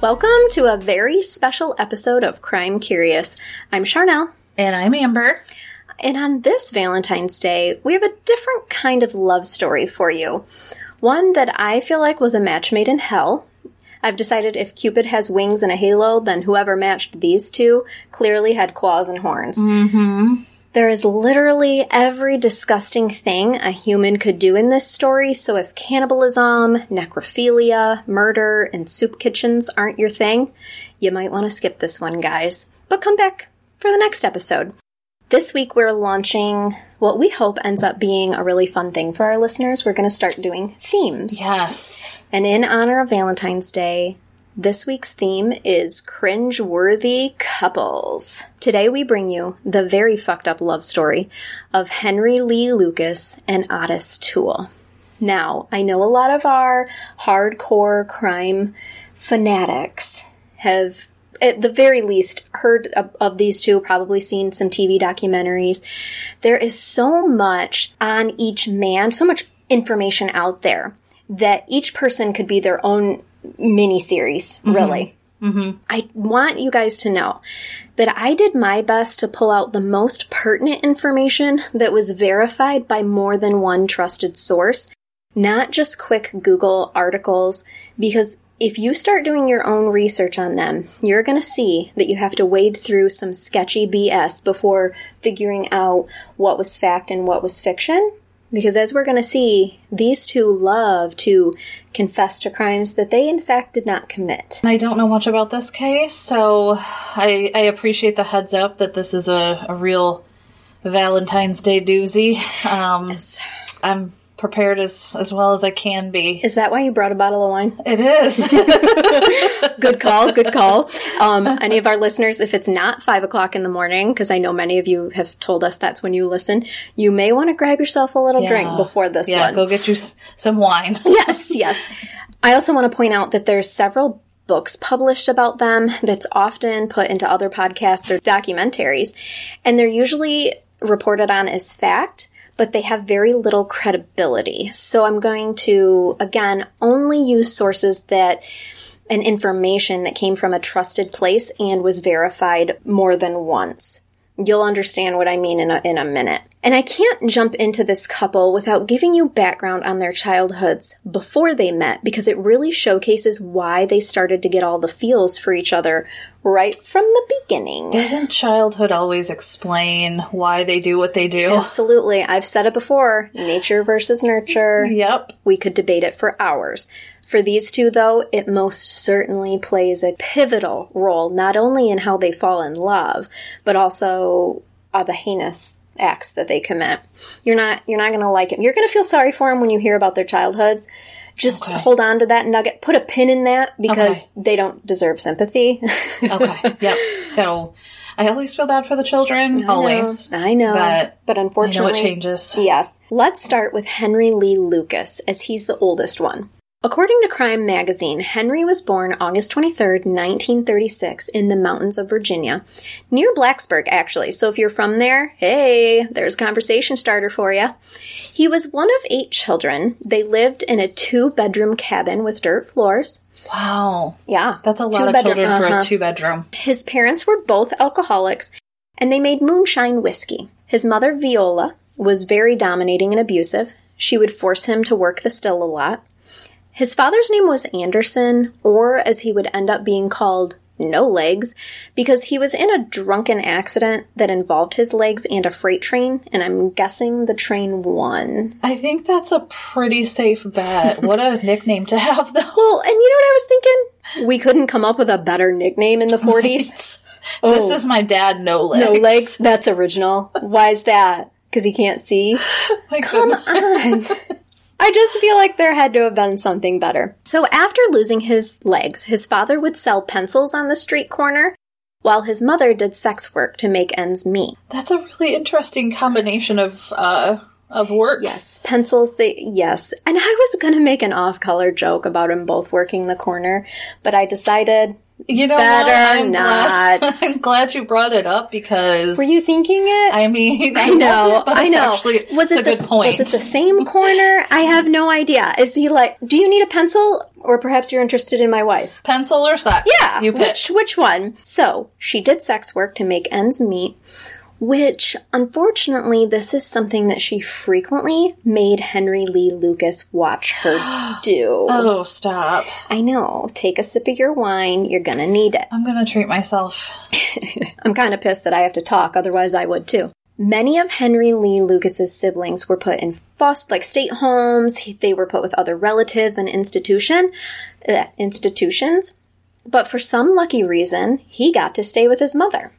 Welcome to a very special episode of Crime Curious. I'm Charnel. And I'm Amber. And on this Valentine's Day, we have a different kind of love story for you. One that I feel like was a match made in hell. I've decided if Cupid has wings and a halo, then whoever matched these two clearly had claws and horns. Mm-hmm. There is literally every disgusting thing a human could do in this story, so if cannibalism, necrophilia, murder, and soup kitchens aren't your thing, you might want to skip this one, guys. But come back for the next episode. This week we're launching what we hope ends up being a really fun thing for our listeners. We're going to start doing themes. Yes. And in honor of Valentine's Day, this week's theme is cringe-worthy couples. Today we bring you the very fucked up love story of Henry Lee Lucas and Ottis Toole. Now, I know a lot of our hardcore crime fanatics have, at the very least, heard of these two, probably seen some TV documentaries. There is so much on each man, so much information out there that each person could be their own mini-series, really. Mm-hmm. Mm-hmm. I want you guys to know that I did my best to pull out the most pertinent information that was verified by more than one trusted source, not just quick Google articles, because if you start doing your own research on them, you're going to see that you have to wade through some sketchy BS before figuring out what was fact and what was fiction. Because as we're going to see, these two love to confess to crimes that they, in fact, did not commit. I don't know much about this case, so I appreciate the heads up that this is a real Valentine's Day doozy. Yes. I'm prepared as well as I can be. Is that why you brought a bottle of wine? It is. Good call, good call. Any of our listeners, if it's not 5 o'clock in the morning, because I know many of you have told us that's when you listen, you may want to grab yourself a little drink before this one. Yeah, go get you some wine. Yes, yes. I also want to point out that there's several books published about them that's often put into other podcasts or documentaries, and they're usually reported on as fact, but they have very little credibility. So I'm going to, again, only use sources that and information that came from a trusted place and was verified more than once. You'll understand what I mean in a minute. And I can't jump into this couple without giving you background on their childhoods before they met, because it really showcases why they started to get all the feels for each other right from the beginning. Doesn't childhood always explain why they do what they do? Absolutely. I've said it before. Nature versus nurture. Yep. We could debate it for hours. For these two, though, it most certainly plays a pivotal role, not only in how they fall in love, but also all the heinous acts that they commit. You're not going to like it. You're going to feel sorry for them when you hear about their childhoods. Just hold on to that nugget. Put a pin in that, because they don't deserve sympathy. Okay. Yep. So I always feel bad for the children. Always. I know. But unfortunately, I know it changes. Yes. Let's start with Henry Lee Lucas, as he's the oldest one. According to Crime Magazine, Henry was born August 23rd, 1936, in the mountains of Virginia, near Blacksburg, actually. So if you're from there, hey, there's a conversation starter for you. He was one of 8 children. They lived in a 2-bedroom cabin with dirt floors. Wow. Yeah. That's a lot of children for a 2-bedroom. His parents were both alcoholics, and they made moonshine whiskey. His mother, Viola, was very dominating and abusive. She would force him to work the still a lot. His father's name was Anderson, or as he would end up being called, No Legs, because he was in a drunken accident that involved his legs and a freight train, and I'm guessing the train won. I think that's a pretty safe bet. What a nickname to have, though. Well, and you know what I was thinking? We couldn't come up with a better nickname in the 40s. Right. Oh. This is my dad, No Legs. No Legs? That's original. Why is that? Because he can't see? My goodness. Come on. I just feel like there had to have been something better. So after losing his legs, his father would sell pencils on the street corner while his mother did sex work to make ends meet. That's a really interesting combination of work. Yes, pencils, yes. And I was going to make an off-color joke about them both working the corner, but I decided... You know better what? Not. I'm glad you brought it up because... Were you thinking it? I mean, I know. Actually, was it a good point. Was it the same corner? I have no idea. Is he like, do you need a pencil? Or perhaps you're interested in my wife? Pencil or sex? Yeah. You pick. Which one? So, she did sex work to make ends meet, which, unfortunately, this is something that she frequently made Henry Lee Lucas watch her do. Oh, stop. I know. Take a sip of your wine. You're going to need it. I'm going to treat myself. I'm kind of pissed that I have to talk. Otherwise, I would, too. Many of Henry Lee Lucas's siblings were put in foster, like state homes. They were put with other relatives and institutions. But for some lucky reason, he got to stay with his mother.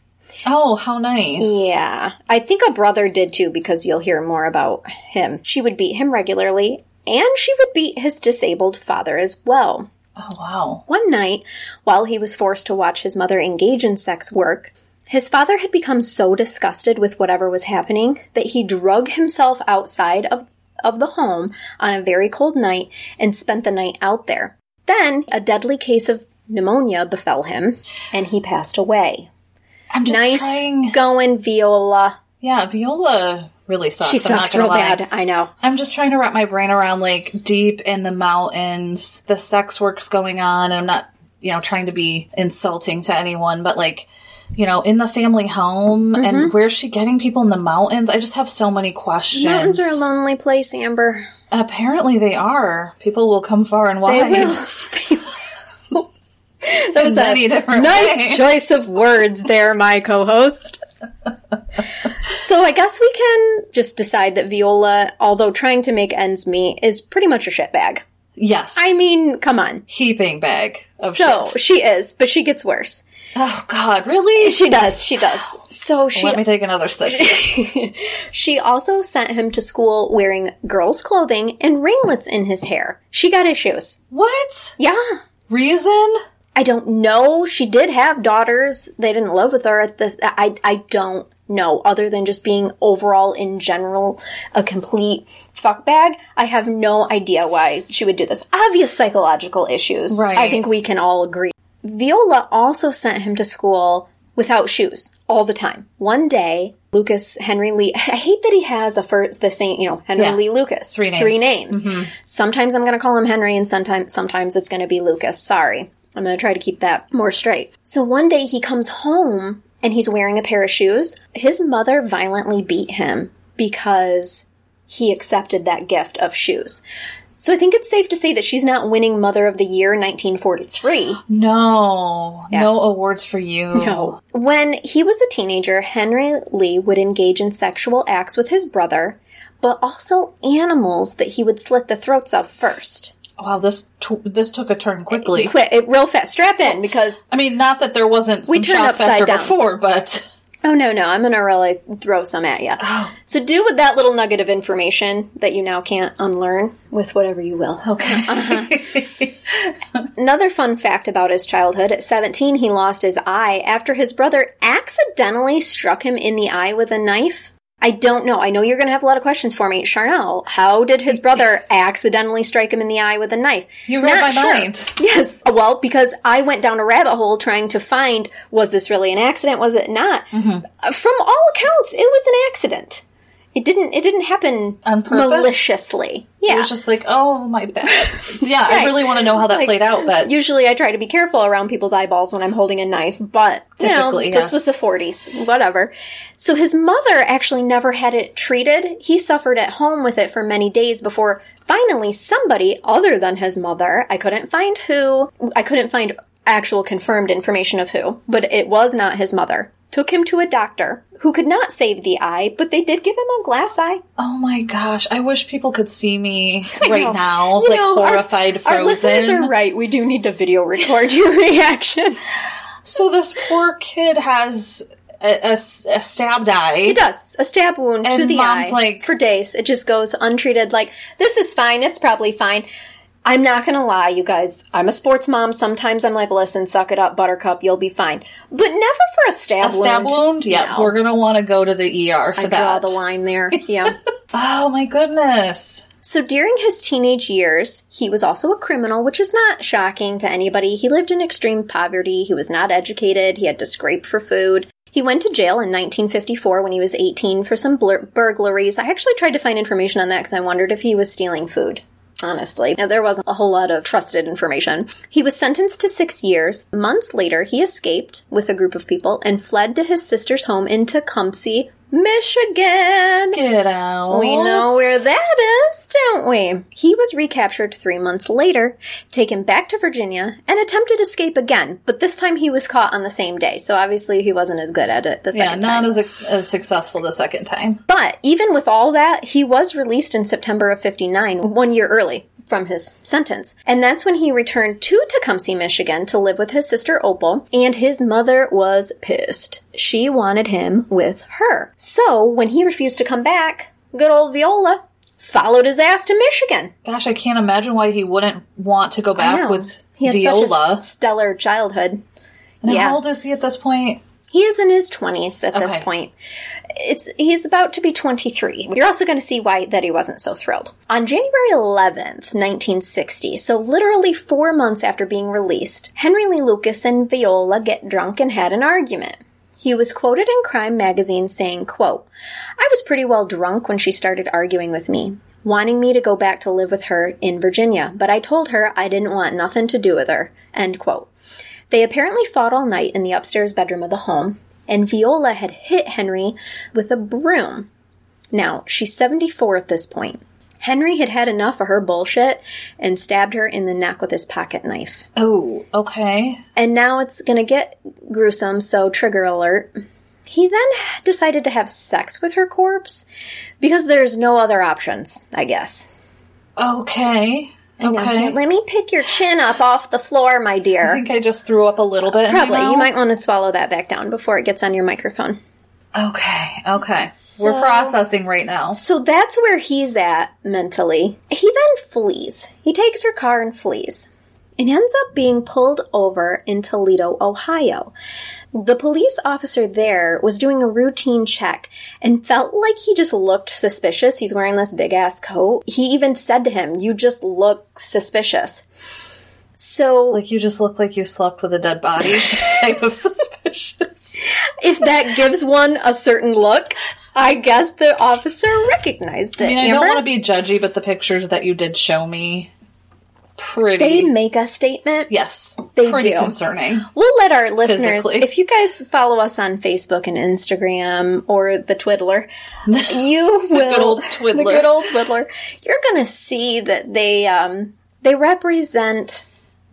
Oh, how nice. Yeah. I think a brother did too, because you'll hear more about him. She would beat him regularly, and she would beat his disabled father as well. Oh, wow. One night, while he was forced to watch his mother engage in sex work, his father had become so disgusted with whatever was happening that he drug himself outside of the home on a very cold night and spent the night out there. Then, a deadly case of pneumonia befell him, and he passed away. I'm just going, Viola. Yeah, Viola really sucks. She sucks real bad. I know. I'm just trying to wrap my brain around, like, deep in the mountains, the sex work's going on. I'm not, trying to be insulting to anyone, but, like, in the family home, mm-hmm. and where's she getting people in the mountains? I just have so many questions. The mountains are a lonely place, Amber. Apparently they are. People will come far and wide. They will. That was a nice choice of words there, my co-host. So I guess we can just decide that Viola, although trying to make ends meet, is pretty much a shitbag. Yes. I mean, come on. Heaping bag of shit. So she is, but she gets worse. Oh, God, really? She does. So she... Let me take another sip. She also sent him to school wearing girls' clothing and ringlets in his hair. She got issues. What? Yeah. Reason? I don't know. She did have daughters. They didn't live with her at this. I don't know. Other than just being overall, in general, a complete fuckbag, I have no idea why she would do this. Obvious psychological issues. Right. I think we can all agree. Viola also sent him to school without shoes all the time. One day, I hate that he has Henry Lee Lucas. Three names. Mm-hmm. Sometimes I'm going to call him Henry, and sometimes it's going to be Lucas. Sorry. I'm going to try to keep that more straight. So one day he comes home and he's wearing a pair of shoes. His mother violently beat him because he accepted that gift of shoes. So I think it's safe to say that she's not winning Mother of the Year 1943. No. Yeah. No awards for you. No. When he was a teenager, Henry Lee would engage in sexual acts with his brother, but also animals that he would slit the throats of first. Wow, this took a turn quickly. It real fast. Strap in, because... I mean, not that there wasn't some shock factor before, but... Oh, no, I'm going to really throw some at you. Oh. So do with that little nugget of information that you now can't unlearn with whatever you will. Okay. Uh-huh. Another fun fact about his childhood, at 17, he lost his eye after his brother accidentally struck him in the eye with a knife. I don't know. I know you're going to have a lot of questions for me. Charnel, how did his brother accidentally strike him in the eye with a knife? You read my mind. Yes. Well, because I went down a rabbit hole trying to find, was this really an accident? Was it not? Mm-hmm. From all accounts, it was an accident. It didn't happen on purpose? Maliciously. Yeah. It was just like, oh, my bad. Yeah, right. I really want to know how that played out. But usually I try to be careful around people's eyeballs when I'm holding a knife, but This was the 40s, whatever. So his mother actually never had it treated. He suffered at home with it for many days before finally somebody other than his mother, I couldn't find actual confirmed information of who, but it was not his mother, took him to a doctor who could not save the eye, but they did give him a glass eye. Oh my gosh. I wish people could see me right now, horrified, frozen. Our listeners are right. We do need to video record your reaction. So this poor kid has a stabbed eye. He does. A stab wound to the eye for days. It just goes untreated. Like, this is fine. It's probably fine. I'm not going to lie, you guys. I'm a sports mom. Sometimes I'm like, listen, suck it up, buttercup. You'll be fine. But never for a stab wound. A stab wound? Yeah. No. We're going to want to go to the ER for that. I draw the line there. Yeah. Oh, my goodness. So during his teenage years, he was also a criminal, which is not shocking to anybody. He lived in extreme poverty. He was not educated. He had to scrape for food. He went to jail in 1954 when he was 18 for some burglaries. I actually tried to find information on that because I wondered if he was stealing food. Honestly, now, there wasn't a whole lot of trusted information. He was sentenced to 6 years. Months later, he escaped with a group of people and fled to his sister's home in Tecumseh, Michigan. Get out. We know where that is, don't we? He was recaptured 3 months later, taken back to Virginia, and attempted escape again. But this time he was caught on the same day. So obviously he wasn't as good at it the second time. Yeah, not as successful the second time. But even with all that, he was released in September of 59, 1 year early from his sentence. And that's when he returned to Tecumseh, Michigan to live with his sister Opal, and his mother was pissed. She wanted him with her. So when he refused to come back, good old Viola followed his ass to Michigan. Gosh, I can't imagine why he wouldn't want to go back with Viola. He had such a stellar childhood. And how old is he at this point? He is in his 20s at this point. He's about to be 23. You're also going to see why that he wasn't so thrilled. On January 11th, 1960, so literally 4 months after being released, Henry Lee Lucas and Viola get drunk and had an argument. He was quoted in Crime Magazine saying, quote, "I was pretty well drunk when she started arguing with me, wanting me to go back to live with her in Virginia, but I told her I didn't want nothing to do with her," end quote. They apparently fought all night in the upstairs bedroom of the home, and Viola had hit Henry with a broom. Now, she's 74 at this point. Henry had had enough of her bullshit and stabbed her in the neck with his pocket knife. Oh, okay. And now it's going to get gruesome, so trigger alert. He then decided to have sex with her corpse because there's no other options, I guess. Okay. Okay. Let me pick your chin up off the floor, my dear. I think I just threw up a little bit. Probably. You might want to swallow that back down before it gets on your microphone. Okay. So, we're processing right now. So that's where he's at mentally. He then flees. He takes her car and flees. And ends up being pulled over in Toledo, Ohio. The police officer there was doing a routine check and felt like he just looked suspicious. He's wearing this big-ass coat. He even said to him, "You just look suspicious." So... like you just look like you slept with a dead body type of suspicious. If that gives one a certain look... I guess the officer recognized it. I mean, I don't want to be judgy, but the pictures that you did show me, they make a statement. Yes, they pretty do. Concerning. We'll let our listeners, physically. If you guys follow us on Facebook and Instagram or the Twiddler, you will the good old Twiddler. You're gonna see that they represent.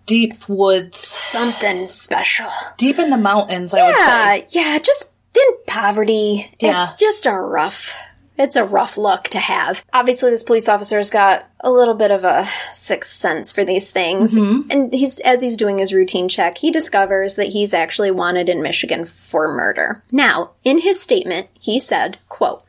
Deep woods. Something special. Deep in the mountains, I would say. Yeah, just in poverty. Yeah. It's just a rough look to have. Obviously, this police officer's got a little bit of a sixth sense for these things. Mm-hmm. And as he's doing his routine check, he discovers that he's actually wanted in Michigan for murder. Now, in his statement, he said, quote,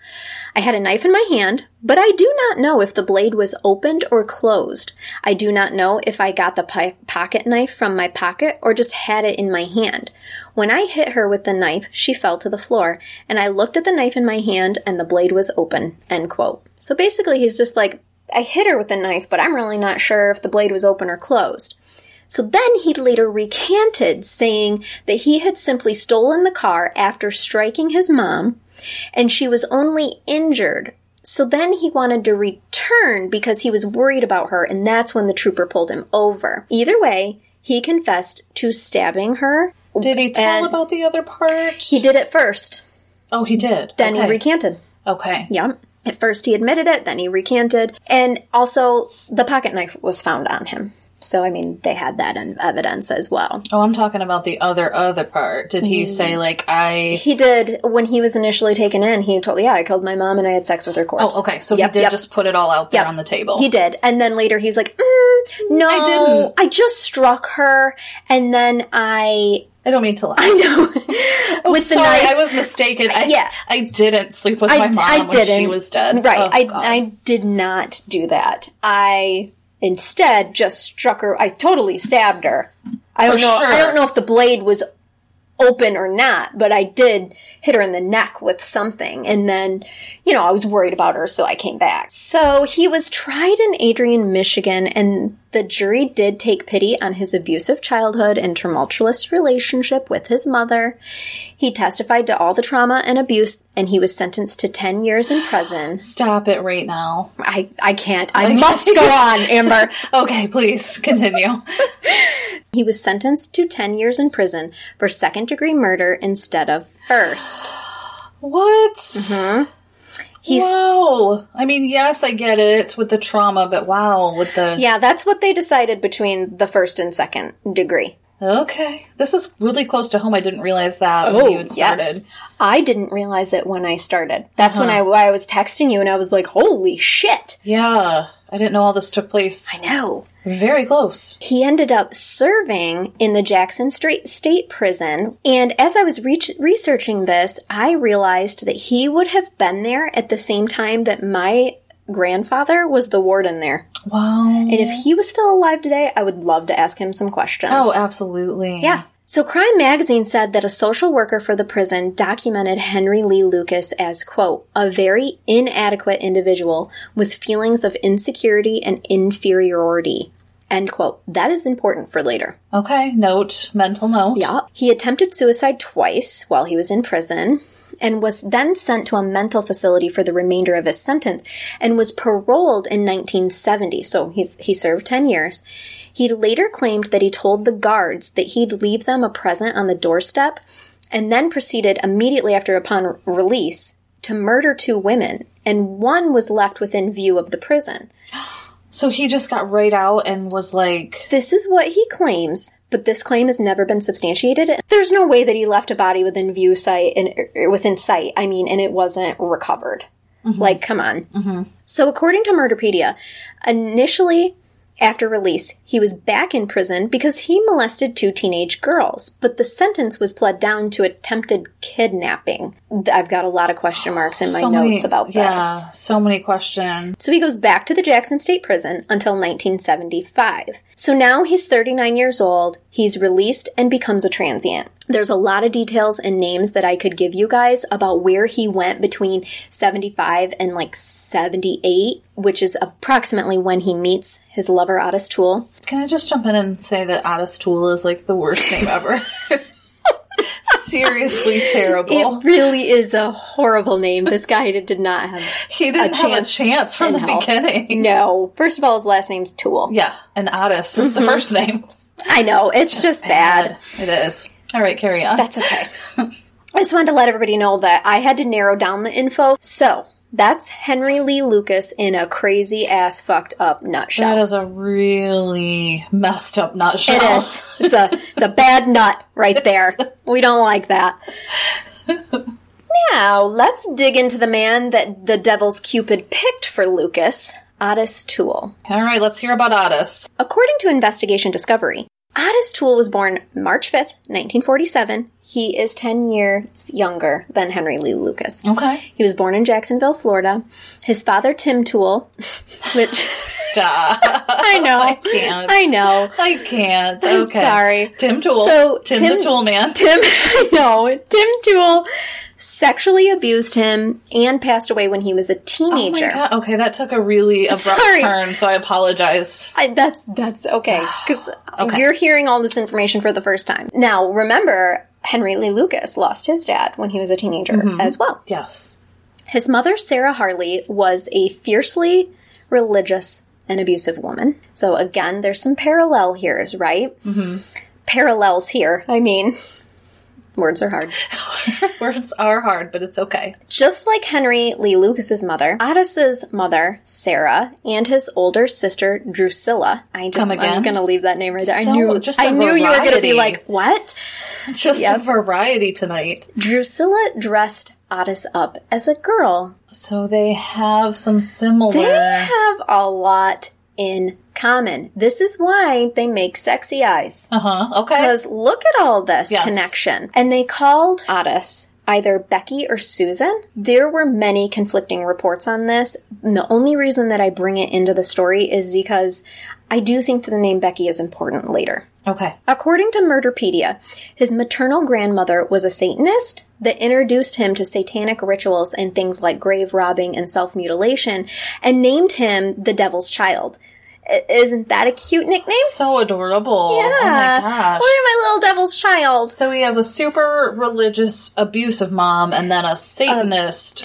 "I had a knife in my hand, but I do not know if the blade was opened or closed. I do not know if I got the pocket knife from my pocket or just had it in my hand. When I hit her with the knife, she fell to the floor, and I looked at the knife in my hand, and the blade was open," end quote. So basically, he's just like, I hit her with a knife, but I'm really not sure if the blade was open or closed. So then he later recanted, saying that he had simply stolen the car after striking his mom, and she was only injured. So then he wanted to return because he was worried about her, and that's when the trooper pulled him over. Either way, he confessed to stabbing her. Did he tell about the other part? He did at first. Oh, he did? Then he recanted. Okay. Yeah. At first he admitted it, then he recanted, and also the pocket knife was found on him. So, I mean, they had that in evidence as well. Oh, I'm talking about the other part. Did he say, like, He did. When he was initially taken in, he told, I killed my mom and I had sex with her corpse. Oh, okay. So he did just put it all out there on the table. He did. And then later he was like, no, I didn't. I just struck her and then I don't mean to lie. I know. Oh, sorry, I was mistaken. I didn't sleep with my mom when she was dead. Right. I did not do that. I instead just struck her. I totally stabbed her. I don't know if the blade was open or not, but I did hit her in the neck with something. And then, you know, I was worried about her, so I came back. So he was tried in Adrian, Michigan, and the jury did take pity on his abusive childhood and tumultuous relationship with his mother. He testified to all the trauma and abuse, and he was sentenced to 10 years in prison. Stop it right now. I can't. I must go on, Amber. Okay, please continue. He was sentenced to 10 years in prison for second-degree murder instead of first. What? Mm-hmm. Wow. I mean, yes, I get it with the trauma, but wow, with the... Yeah, that's what they decided between the first and second degree. Okay. This is really close to home. I didn't realize that when you had started. Yes. I didn't realize it when I started. That's when I was texting you and I was like, holy shit. Yeah. I didn't know all this took place. I know. Very close. He ended up serving in the Jackson Street State Prison. And as I was researching this, I realized that he would have been there at the same time that my grandfather was the warden there. Wow. And if he was still alive today, I would love to ask him some questions. Oh, absolutely. Yeah. So Crime Magazine said that a social worker for the prison documented Henry Lee Lucas as, quote, a very inadequate individual with feelings of insecurity and inferiority. End quote. That is important for later. Okay. Note. Mental note. Yeah. He attempted suicide twice while he was in prison and was then sent to a mental facility for the remainder of his sentence and was paroled in 1970. So he served 10 years. He later claimed that he told the guards that he'd leave them a present on the doorstep and then proceeded immediately upon release to murder two women, and one was left within view of the prison. So he just got right out and was like... This is what he claims, but this claim has never been substantiated. There's no way that he left a body within sight, and it wasn't recovered. Mm-hmm. Like, come on. Mm-hmm. So according to Murderpedia, initially after release, he was back in prison because he molested two teenage girls, but the sentence was pled down to attempted kidnapping. I've got a lot of question marks in my notes about this. Yeah, so many questions. So he goes back to the Jackson State Prison until 1975. So now he's 39 years old, he's released, and becomes a transient. There's a lot of details and names that I could give you guys about where he went between 75 and like 78, which is approximately when he meets his lover, Ottis Toole. Can I just jump in and say that Ottis Toole is like the worst name ever? Seriously terrible. It really is a horrible name. This guy did not have a chance from the beginning. No. First of all, his last name's Toole. Yeah. And Ottis is the first name. I know. It's just bad. It is. All right, carry on. That's okay. I just wanted to let everybody know that I had to narrow down the info. So, that's Henry Lee Lucas in a crazy-ass, fucked-up nutshell. That is a really messed-up nutshell. It is. It's a bad nut right there. We don't like that. Now, let's dig into the man that the devil's Cupid picked for Lucas, Ottis Toole. All right, let's hear about Ottis. According to Investigation Discovery, Ottis Toole was born March 5th, 1947. He is 10 years younger than Henry Lee Lucas. Okay. He was born in Jacksonville, Florida. His father, Tim Toole, which... Stop. I know. I can't. I know. I can't. I'm sorry. Tim Toole. So, Tim the Toole Man. Tim Toole sexually abused him and passed away when he was a teenager. Oh my God. Okay, that took a really abrupt turn, so I apologize. That's okay, because you're hearing all this information for the first time. Now, remember, Henry Lee Lucas lost his dad when he was a teenager as well. Yes. His mother, Sarah Harley, was a fiercely religious and abusive woman. So, again, there's some parallel here, right? Mm-hmm. Parallels here, I mean... Words are hard. Words are hard, but it's okay. Just like Henry Lee Lucas's mother, Ottis's mother, Sarah, and his older sister, Drusilla. I'm going to leave that name right there. So I knew you were going to be like, what? A variety tonight. Drusilla dressed Ottis up as a girl. So they have some similar... They have a lot in common. This is why they make sexy eyes. Uh-huh. Okay. Because look at all this connection. And they called Ottis either Becky or Susan. There were many conflicting reports on this. And the only reason that I bring it into the story is because I do think that the name Becky is important later. Okay. According to Murderpedia, his maternal grandmother was a Satanist that introduced him to satanic rituals and things like grave robbing and self-mutilation and named him the Devil's Child. Isn't that a cute nickname? So adorable. Yeah. Oh my gosh. Look at my little Devil's Child. So he has a super religious, abusive mom and then a Satanist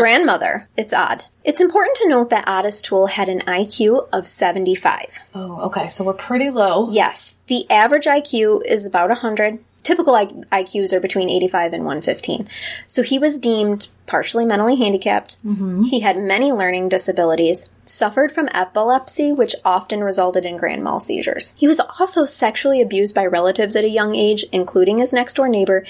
grandmother. It's odd. It's important to note that Ottis Toole had an IQ of 75. Oh, okay. So we're pretty low. Yes. The average IQ is about 100. Typical IQs are between 85 and 115. So he was deemed partially mentally handicapped. Mm-hmm. He had many learning disabilities, suffered from epilepsy, which often resulted in grand mal seizures. He was also sexually abused by relatives at a young age, including his next-door neighbor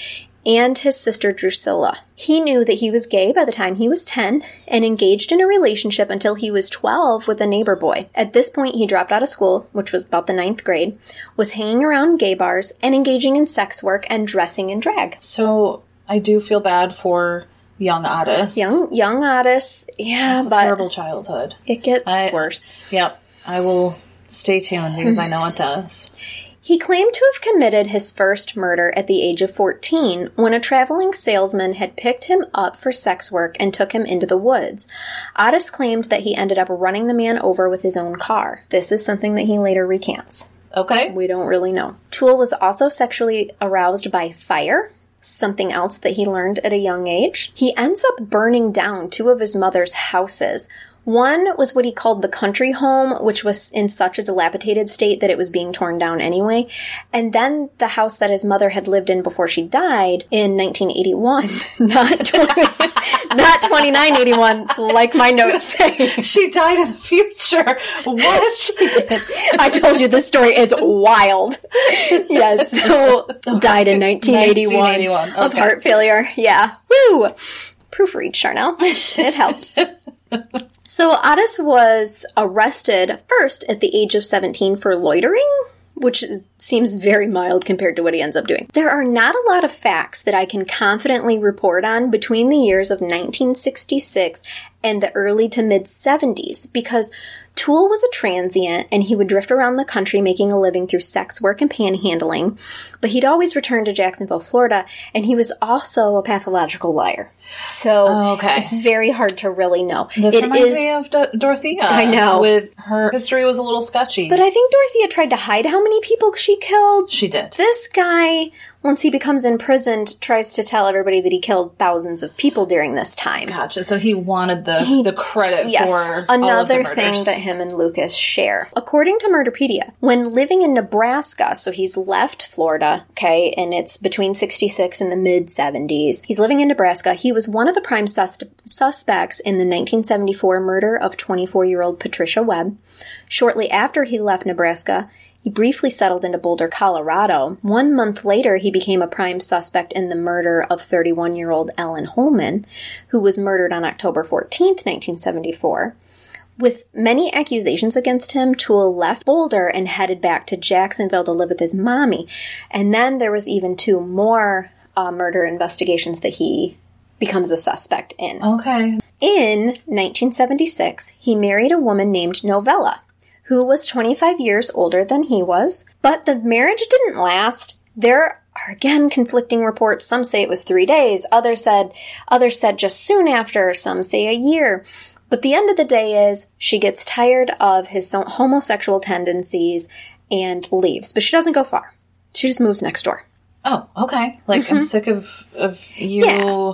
and his sister Drusilla. He knew that he was gay by the time he was 10 and engaged in a relationship until he was 12 with a neighbor boy. At this point, he dropped out of school, which was about the 9th grade, was hanging around gay bars and engaging in sex work and dressing in drag. So I do feel bad for young Ottis. Young Ottis, yeah. It's a terrible childhood. It gets worse. Yep. I will stay tuned because I know it does. He claimed to have committed his first murder at the age of 14 when a traveling salesman had picked him up for sex work and took him into the woods. Ottis claimed that he ended up running the man over with his own car. This is something that he later recants. Okay. We don't really know. Toole was also sexually aroused by fire, something else that he learned at a young age. He ends up burning down two of his mother's houses. One was what he called the country home, which was in such a dilapidated state that it was being torn down anyway. And then the house that his mother had lived in before she died in 1981. Not 2981, like my notes say. She died in the future. What? She did. I told you this story is wild. Yes. So died in 1981. Okay. Of heart failure. Yeah. Woo! Proofread, Charnel. It helps. So Ottis was arrested first at the age of 17 for loitering, which seems very mild compared to what he ends up doing. There are not a lot of facts that I can confidently report on between the years of 1966 and the early to mid-70s because Toole was a transient and he would drift around the country making a living through sex work and panhandling, but he'd always return to Jacksonville, Florida, and he was also a pathological liar. So It's very hard to really know. This reminds me of Dorothea. I know. With her history was a little sketchy. But I think Dorothea tried to hide how many people she killed. She did. This guy, once he becomes imprisoned, tries to tell everybody that he killed thousands of people during this time. Gotcha. So he wanted the credit for another all of the thing that him and Lucas share. According to Murderpedia, when living in Nebraska, so he's left Florida, okay, and it's between 66 and the mid-70s. He's living in Nebraska. He was one of the prime suspects in the 1974 murder of 24-year-old Patricia Webb. Shortly after he left Nebraska, he briefly settled into Boulder, Colorado. 1 month later, he became a prime suspect in the murder of 31-year-old Ellen Holman, who was murdered on October 14th, 1974. With many accusations against him, Toole left Boulder and headed back to Jacksonville to live with his mommy. And then there was even two more murder investigations that he becomes a suspect in. Okay. In 1976, he married a woman named Novella, who was 25 years older than he was, but the marriage didn't last. There are, again, conflicting reports. Some say it was 3 days. Others said just soon after. Some say a year. But the end of the day is she gets tired of his homosexual tendencies and leaves. But she doesn't go far. She just moves next door. Oh, okay. Like, mm-hmm. I'm sick of you. Yeah.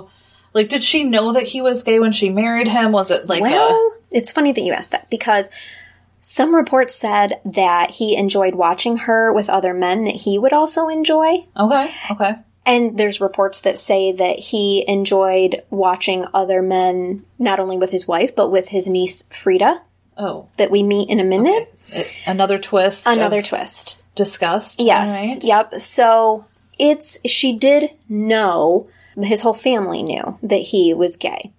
Like, did she know that he was gay when she married him? Was it like It's funny that you asked that because some reports said that he enjoyed watching her with other men that he would also enjoy. Okay. And there's reports that say that he enjoyed watching other men, not only with his wife, but with his niece, Frieda. Oh. That we meet in a minute. Okay. Another twist. Disgust. Yes. Right. Yep. So she did know, his whole family knew that he was gay.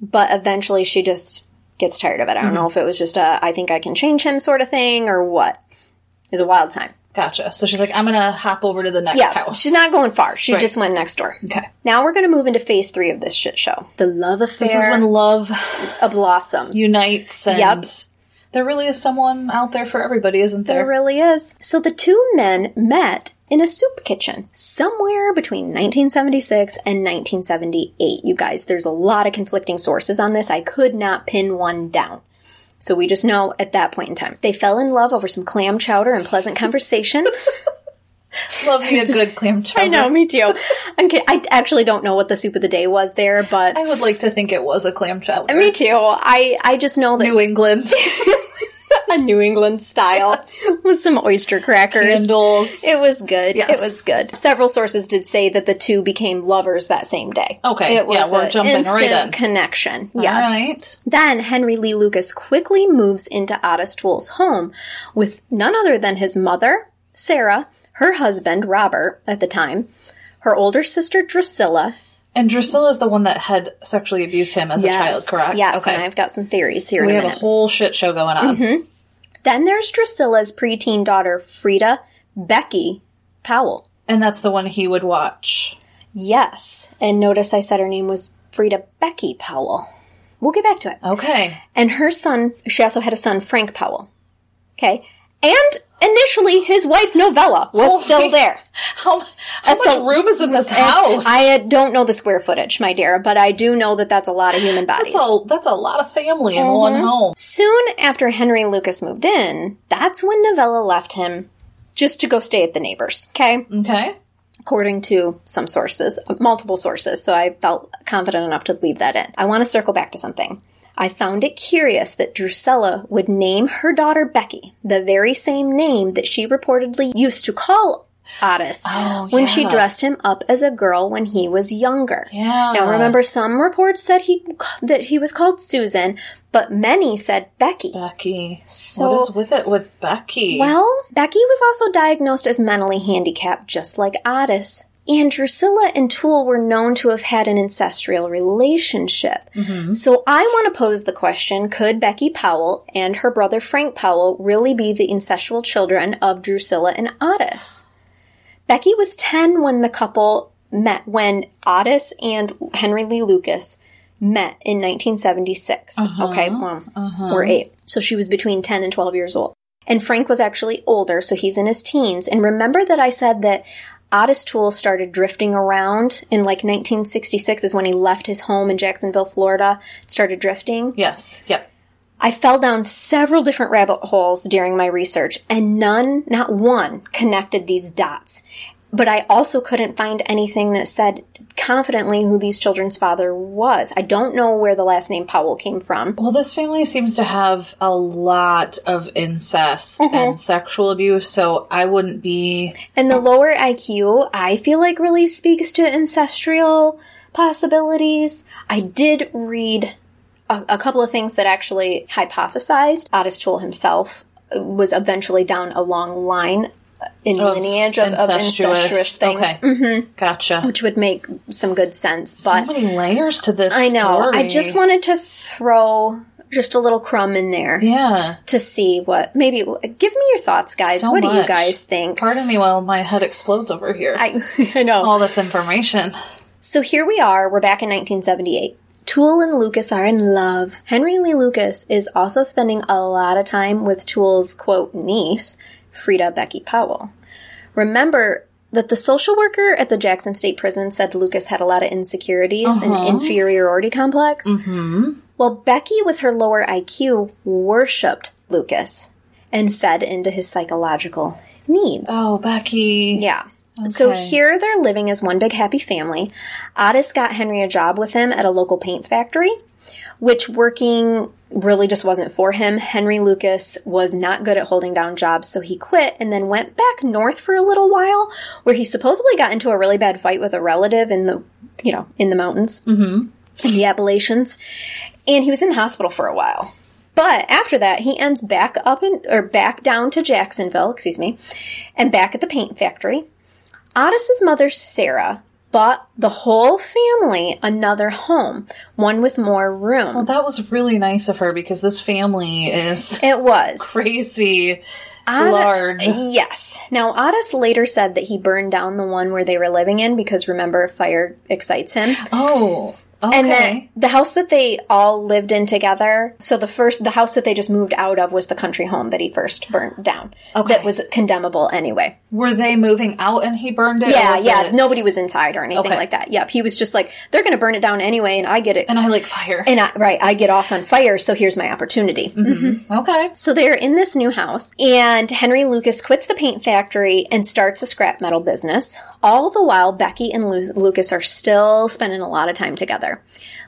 But eventually she just gets tired of it. I don't know if it was just I think I can change him sort of thing or what. It was a wild time. Gotcha. So she's like, I'm going to hop over to the next house. She's not going far. She just went next door. Okay. Now we're going to move into phase 3 of this shit show. The love affair. This is when love blossoms. Unites and There really is someone out there for everybody, isn't there? There really is. So the two men met in a soup kitchen somewhere between 1976 and 1978. You guys, there's a lot of conflicting sources on this. I could not pin one down. So we just know at that point in time. They fell in love over some clam chowder and pleasant conversation. Love me a good clam chowder. I know, me too. Okay, I actually don't know what the soup of the day was there, but... I would like to think it was a clam chowder. Me too. I just know that... New England. A New England style with some oyster crackers. Candles. It was good. Yes. It was good. Several sources did say that the two became lovers that same day. Okay. It was we're jumping right in. Instant connection. Yes. All right. Then Henry Lee Lucas quickly moves into Ottis Toole's home with none other than his mother, Sarah, her husband, Robert, at the time, her older sister, Drusilla. And Drusilla is the one that had sexually abused him as a child, correct? Yes, okay. And I've got some theories here in a minute. We have a whole shit show going on. Mm-hmm. Then there's Drusilla's preteen daughter, Frieda Becky Powell. And that's the one he would watch. Yes. And notice I said her name was Frieda Becky Powell. We'll get back to it. Okay. And her son, she also had a son, Frank Powell. Okay. And initially, his wife, Novella, was still there. How much room is in this house? I don't know the square footage, my dear, but I do know that that's a lot of human bodies. That's a lot of family in one home. Soon after Henry Lucas moved in, that's when Novella left him just to go stay at the neighbors, okay? Okay. According to some sources, multiple sources, so I felt confident enough to leave that in. I want to circle back to something. I found it curious that Drusilla would name her daughter Becky, the very same name that she reportedly used to call Ottis when she dressed him up as a girl when he was younger. Yeah. Now, remember, some reports said that he was called Susan, but many said Becky. Becky. So, what is with it with Becky? Well, Becky was also diagnosed as mentally handicapped, just like Ottis. And Drusilla and Toole were known to have had an ancestral relationship. Mm-hmm. So I want to pose the question, could Becky Powell and her brother Frank Powell really be the ancestral children of Drusilla and Ottis? Becky was 10 when the couple met, when Ottis and Henry Lee Lucas met in 1976. Uh-huh. Okay, well, we're 8. So she was between 10 and 12 years old. And Frank was actually older, so he's in his teens. And remember that I said that Ottis Toole started drifting around in, 1966 is when he left his home in Jacksonville, Florida, started drifting. Yes. Yep. I fell down several different rabbit holes during my research, and none, not one, connected these dots. But I also couldn't find anything that said confidently who these children's father was. I don't know where the last name Powell came from. Well, this family seems to have a lot of incest and sexual abuse, so I wouldn't be... And the lower IQ, I feel like, really speaks to ancestral possibilities. I did read a couple of things that actually hypothesized. Ottis Toole himself was eventually down a long line of lineage of incestuous things. Okay. Mm-hmm. Gotcha. Which would make some good sense. But so many layers to this story. I know. I just wanted to throw just a little crumb in there. Yeah. To see what... Maybe... Give me your thoughts, guys. So what do you guys think? Pardon me while my head explodes over here. I know. All this information. So here we are. We're back in 1978. Toole and Lucas are in love. Henry Lee Lucas is also spending a lot of time with Toole's, quote, niece... Frieda Becky Powell. Remember that the social worker at the Jackson State Prison said Lucas had a lot of insecurities and inferiority complex. Mm-hmm. Well, Becky, with her lower IQ, worshipped Lucas and fed into his psychological needs. Oh, Becky. Yeah. Okay. So here they're living as one big happy family. Ottis got Henry a job with him at a local paint factory, which working really just wasn't for him. Henry Lucas was not good at holding down jobs, so he quit and then went back north for a little while, where he supposedly got into a really bad fight with a relative in the mountains, in the Appalachians, and he was in the hospital for a while. But after that, he ends back down to Jacksonville, and back at the paint factory. Ottis's mother, Sarah, bought the whole family another home, one with more room. Well, that was really nice of her, because this family is... It was. Crazy large. Yes. Now, Ottis later said that he burned down the one where they were living in, because remember, fire excites him. Oh. Okay. And then the house that they all lived in together, so the house that they just moved out of was the country home that he first burned down. Okay. That was condemnable anyway. Were they moving out and he burned it? Yeah. Nobody was inside or anything like that. Yep. He was just like, they're going to burn it down anyway, and I get it. And I like fire. And I get off on fire, so here's my opportunity. Mm-hmm. Okay. So they're in this new house, and Henry Lucas quits the paint factory and starts a scrap metal business. All the while, Becky and Lucas are still spending a lot of time together.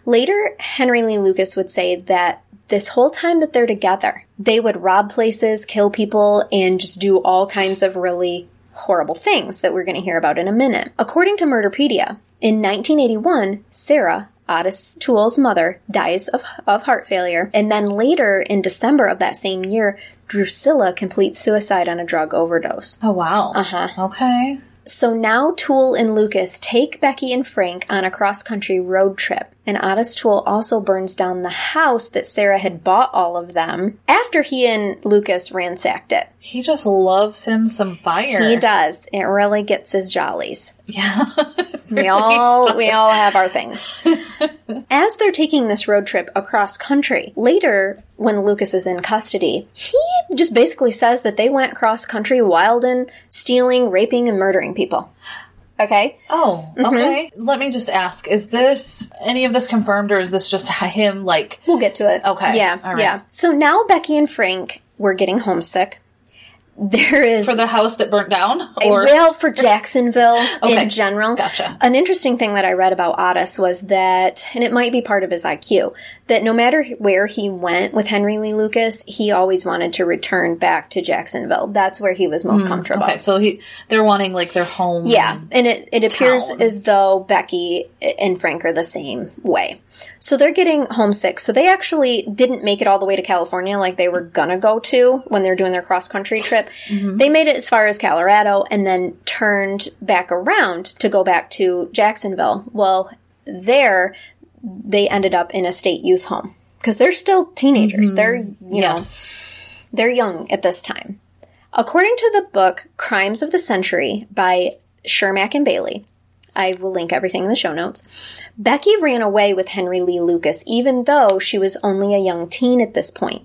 Later, Henry Lee Lucas would say that this whole time that they're together, they would rob places, kill people, and just do all kinds of really horrible things that we're going to hear about in a minute. According to Murderpedia, in 1981, Sarah, Ottis Toole's mother, dies of heart failure. And then later, in December of that same year, Drusilla completes suicide on a drug overdose. Oh, wow. Uh-huh. Okay. So now Toole and Lucas take Becky and Frank on a cross-country road trip, and Ottis Toole also burns down the house that Sarah had bought all of them after he and Lucas ransacked it. He just loves him some fire. He does. It really gets his jollies. Yeah. We all have our things. As they're taking this road trip across country, later when Lucas is in custody, he just basically says that they went cross country wilding, stealing, raping, and murdering people. Okay? Oh, okay. Mm-hmm. Let me just ask, is this, any of this confirmed, or is this just him, like... We'll get to it. Okay. Yeah, all right. Yeah. So now Becky and Frank were getting homesick. There is... For the house that burnt down? Or? Well, for Jacksonville in general. Gotcha. An interesting thing that I read about Ottis was that, and it might be part of his IQ, that no matter where he went with Henry Lee Lucas, he always wanted to return back to Jacksonville. That's where he was most comfortable. Okay, so they're wanting, like, their home. Yeah, and it appears as though Becky and Frank are the same way. So they're getting homesick. So they actually didn't make it all the way to California like they were going to go to when they were doing their cross-country trip. Mm-hmm. They made it as far as Colorado and then turned back around to go back to Jacksonville. Well, there they ended up in a state youth home because they're still teenagers. Mm-hmm. They're, you know, they're young at this time. According to the book Crimes of the Century by Shermack and Bailey, I will link everything in the show notes, Becky ran away with Henry Lee Lucas, even though she was only a young teen at this point,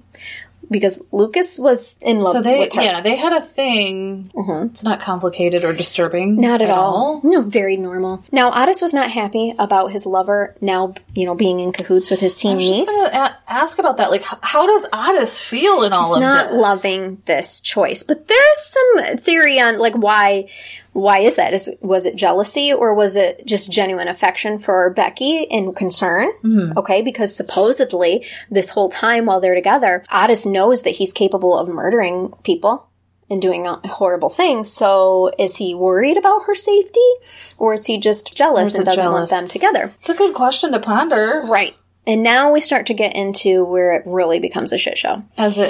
because Lucas was in love with her. Yeah, they had a thing. Mm-hmm. It's not complicated or disturbing. Not at all. No, very normal. Now, Ottis was not happy about his lover now, being in cahoots with his teen niece. I was just going to ask about that. Like, how does Ottis feel in all of this? He's not loving this choice. But there's some theory on, like, why is that? Was it jealousy, or was it just genuine affection for Becky and concern? Mm-hmm. Okay, because supposedly this whole time while they're together, Ottis knows that he's capable of murdering people and doing horrible things. So is he worried about her safety, or is he just jealous and doesn't want them together? It's a good question to ponder. Right. And now we start to get into where it really becomes a shit show.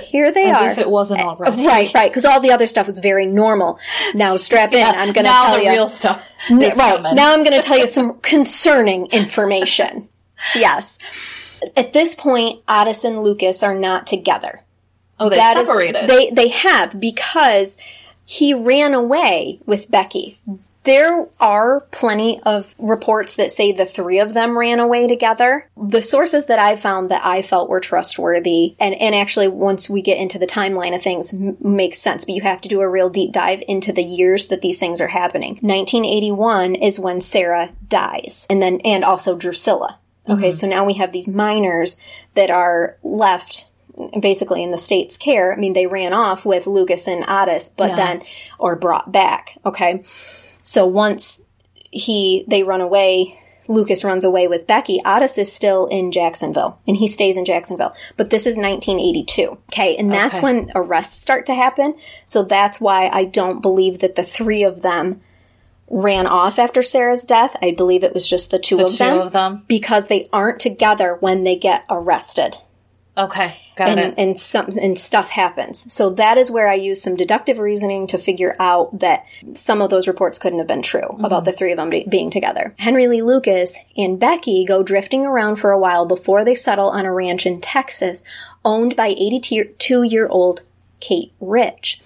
Here they are. As if it wasn't already. Right. Because all the other stuff was very normal. Now strap in. I'm going to tell you. Now the real stuff is coming. Now I'm going to tell you some concerning information. Yes. At this point, Ottis and Lucas are not together. Oh, they separated. They have, because he ran away with Becky. There are plenty of reports that say the three of them ran away together. The sources that I found that I felt were trustworthy, and actually once we get into the timeline of things, makes sense, but you have to do a real deep dive into the years that these things are happening. 1981 is when Sarah dies, and also Drusilla. Okay, so now we have these minors that are left basically in the state's care. I mean, they ran off with Lucas and Ottis, but then, or brought back, okay? So once they run away, Lucas runs away with Becky, Ottis is still in Jacksonville, and he stays in Jacksonville. But this is 1982, okay? And that's when arrests start to happen. So that's why I don't believe that the three of them ran off after Sarah's death. I believe it was just the two of them. Because they aren't together when they get arrested. Okay, got it. And stuff happens. So that is where I use some deductive reasoning to figure out that some of those reports couldn't have been true about the three of them being together. Henry Lee Lucas and Becky go drifting around for a while before they settle on a ranch in Texas owned by 82-year-old Kate Rich.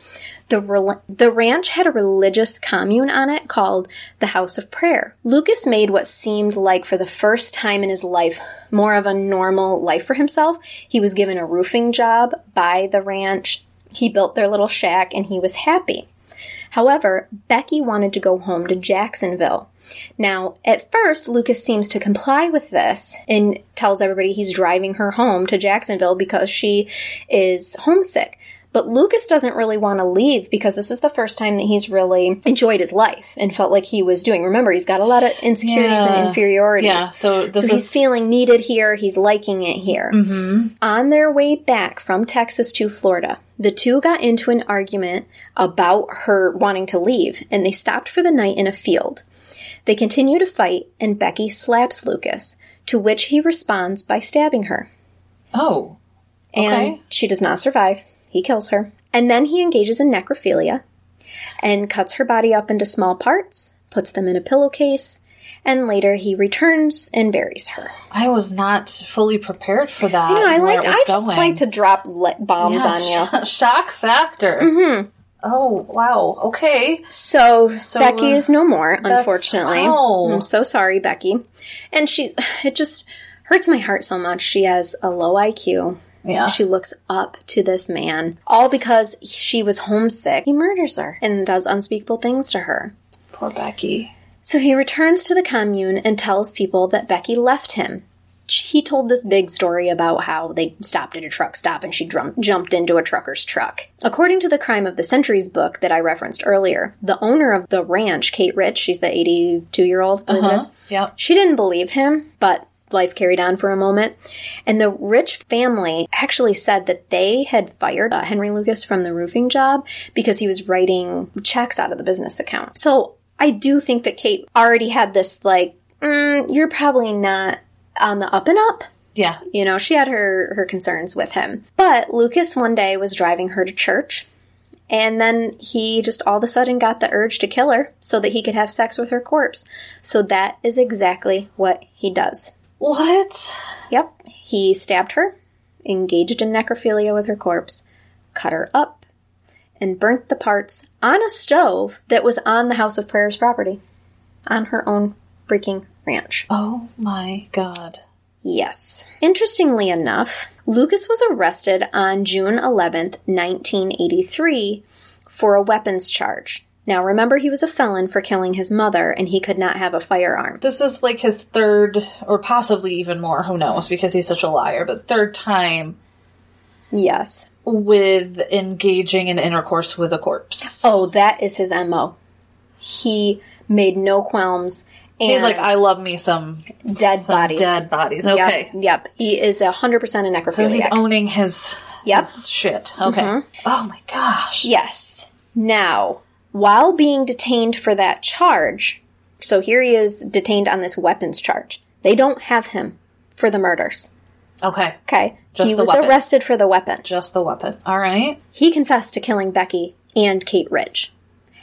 The ranch had a religious commune on it called the House of Prayer. Lucas made what seemed like, for the first time in his life, more of a normal life for himself. He was given a roofing job by the ranch. He built their little shack, and he was happy. However, Becky wanted to go home to Jacksonville. Now, at first, Lucas seems to comply with this and tells everybody he's driving her home to Jacksonville because she is homesick. But Lucas doesn't really want to leave because this is the first time that he's really enjoyed his life and felt like he was doing. Remember, he's got a lot of insecurities and inferiorities. Yeah, so he's feeling needed here. He's liking it here. Mm-hmm. On their way back from Texas to Florida, the two got into an argument about her wanting to leave, and they stopped for the night in a field. They continue to fight, and Becky slaps Lucas, to which he responds by stabbing her. Oh, okay. And she does not survive. He kills her. And then he engages in necrophilia and cuts her body up into small parts, puts them in a pillowcase, and later he returns and buries her. I was not fully prepared for that. You know, I just like to drop bombs on you. Shock factor. Mm-hmm. Oh, wow. Okay. So Becky is no more, unfortunately. I'm so sorry, Becky. And it just hurts my heart so much. She has a low IQ. Yeah. She looks up to this man. All because she was homesick. He murders her and does unspeakable things to her. Poor Becky. So he returns to the commune and tells people that Becky left him. He told this big story about how they stopped at a truck stop and she jumped into a trucker's truck. According to the Crime of the Centuries book that I referenced earlier, the owner of the ranch, Kate Rich, she's the 82-year-old, I believe it is. Yeah. She didn't believe him, but life carried on for a moment, and the Rich family actually said that they had fired Henry Lucas from the roofing job because he was writing checks out of the business account. So I do think that Kate already had this, like, you're probably not on the up and up. Yeah. You know, she had her concerns with him. But Lucas one day was driving her to church, and then he just all of a sudden got the urge to kill her so that he could have sex with her corpse. So that is exactly what he does. What? Yep. He stabbed her, engaged in necrophilia with her corpse, cut her up, and burnt the parts on a stove that was on the House of Prayer's property, on her own freaking ranch. Oh my God. Yes. Interestingly enough, Lucas was arrested on June 11th, 1983 for a weapons charge. Now, remember, he was a felon for killing his mother, and he could not have a firearm. This is like his third, or possibly even more, who knows, because he's such a liar, but third time. Yes. With engaging in intercourse with a corpse. Oh, that is his MO. He made no qualms. And he's like, I love me some dead bodies. Dead bodies, okay. Yep. He is 100% a necrophiliac. So he's owning his shit. Okay. Mm-hmm. Oh, my gosh. Yes. Now, while being detained for that charge, so here he is detained on this weapons charge. They don't have him for the murders. Okay. Okay. He was arrested for the weapon. Just the weapon. All right. He confessed to killing Becky and Kate Rich.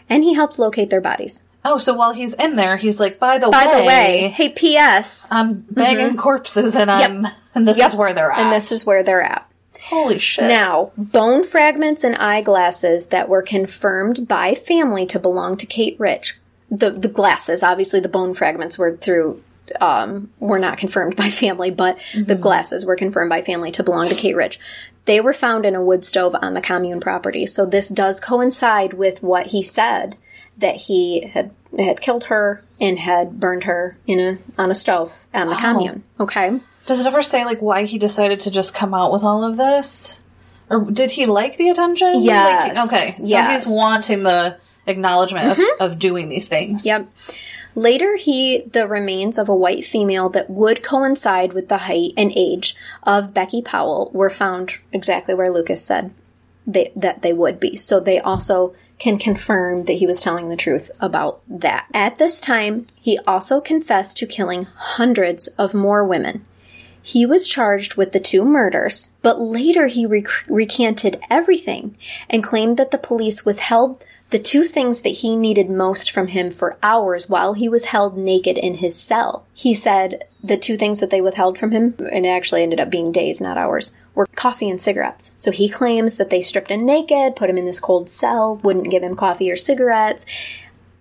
And he helped locate their bodies. Oh, so while he's in there, he's like, by the way, hey, P.S. I'm bagging corpses and this is where they're at. And this is where they're at. Holy shit. Now, bone fragments and eyeglasses that were confirmed by family to belong to Kate Rich. The glasses, obviously the bone fragments were not confirmed by family, but the glasses were confirmed by family to belong to Kate Rich. They were found in a wood stove on the commune property. So this does coincide with what he said, that he had killed her and had burned her on a stove on the commune. Okay. Does it ever say, like, why he decided to just come out with all of this? Or did he like the attention? Yes. He's wanting the acknowledgement of doing these things. Yep. Later, the remains of a white female that would coincide with the height and age of Becky Powell were found exactly where Lucas said that they would be. So they also can confirm that he was telling the truth about that. At this time, he also confessed to killing hundreds of more women. He was charged with the two murders, but later he recanted everything and claimed that the police withheld the two things that he needed most from him for hours while he was held naked in his cell. He said The two things that they withheld from him, and it actually ended up being days, not hours, were coffee and cigarettes. So he claims that they stripped him naked, put him in this cold cell, wouldn't give him coffee or cigarettes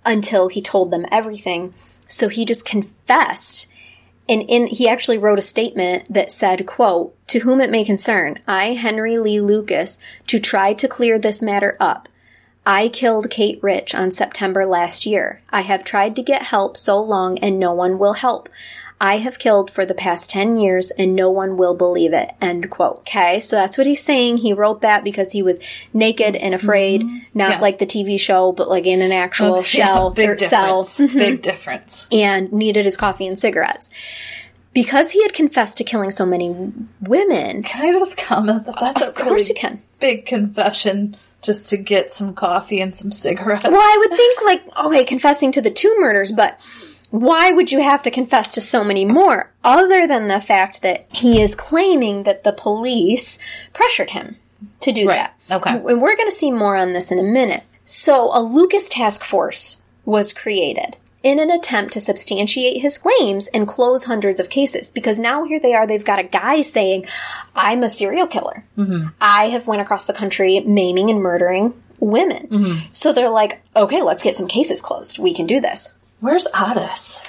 until he told them everything. So he just confessed. And he actually wrote a statement that said, quote, "To whom it may concern, I, Henry Lee Lucas, to try to clear this matter up. I killed Kate Rich on September last year. I have tried to get help so long and no one will help. I have killed for the past 10 years and no one will believe it," end quote. Okay, so that's what he's saying. He wrote that because he was naked and afraid, not like the TV show, but like in an actual shell or cell. Big difference. And needed his coffee and cigarettes. Because he had confessed to killing so many women. Can I just comment that that's a really big confession? Just to get some coffee and some cigarettes. Well, I would think, like, okay, confessing to the two murders, but why would you have to confess to so many more, other than the fact that he is claiming that the police pressured him to do that? Okay. And we're going to see more on this in a minute. So a Lucas task force was created in an attempt to substantiate his claims and close hundreds of cases. Because now here they are, they've got a guy saying, I'm a serial killer. Mm-hmm. I have went across the country maiming and murdering women. Mm-hmm. So they're like, okay, let's get some cases closed. We can do this. Where's Ottis?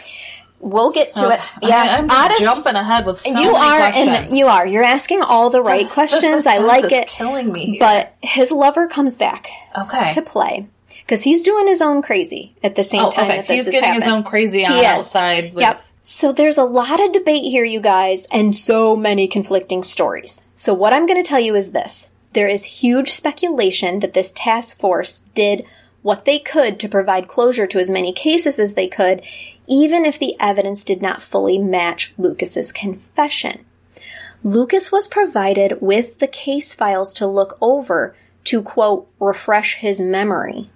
We'll get to it. Yeah, I'm just jumping ahead with so many questions. You are. You're asking all the right questions. I like it. This is killing me here. But his lover comes back to play. Because he's doing his own crazy at the same time that this is happening. He's getting his own crazy on outside. Yep. So there's a lot of debate here, you guys, and so many conflicting stories. So what I'm going to tell you is this. There is huge speculation that this task force did what they could to provide closure to as many cases as they could, even if the evidence did not fully match Lucas's confession. Lucas was provided with the case files to look over to, quote, refresh his memory,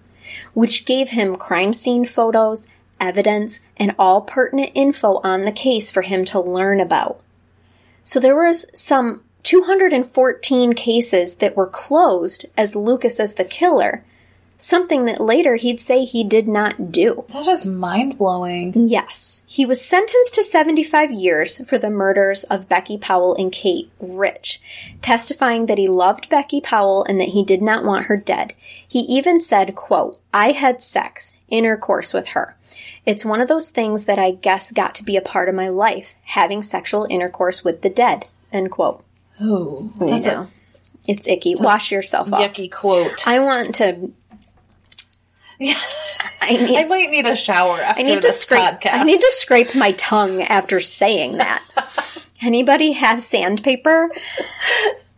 which gave him crime scene photos, evidence, and all pertinent info on the case for him to learn about. So there was some 214 cases that were closed as Lucas as the killer, something that later he'd say he did not do. That is mind-blowing. Yes. He was sentenced to 75 years for the murders of Becky Powell and Kate Rich, testifying that he loved Becky Powell and that he did not want her dead. He even said, quote, "I had sex, intercourse with her. It's one of those things that I guess got to be a part of my life, having sexual intercourse with the dead," end quote. Oh, that's it's icky. It's wash yourself off. Yucky quote. I want to... Yeah. I might need a shower after this podcast. I need to scrape my tongue after saying that. Anybody have sandpaper?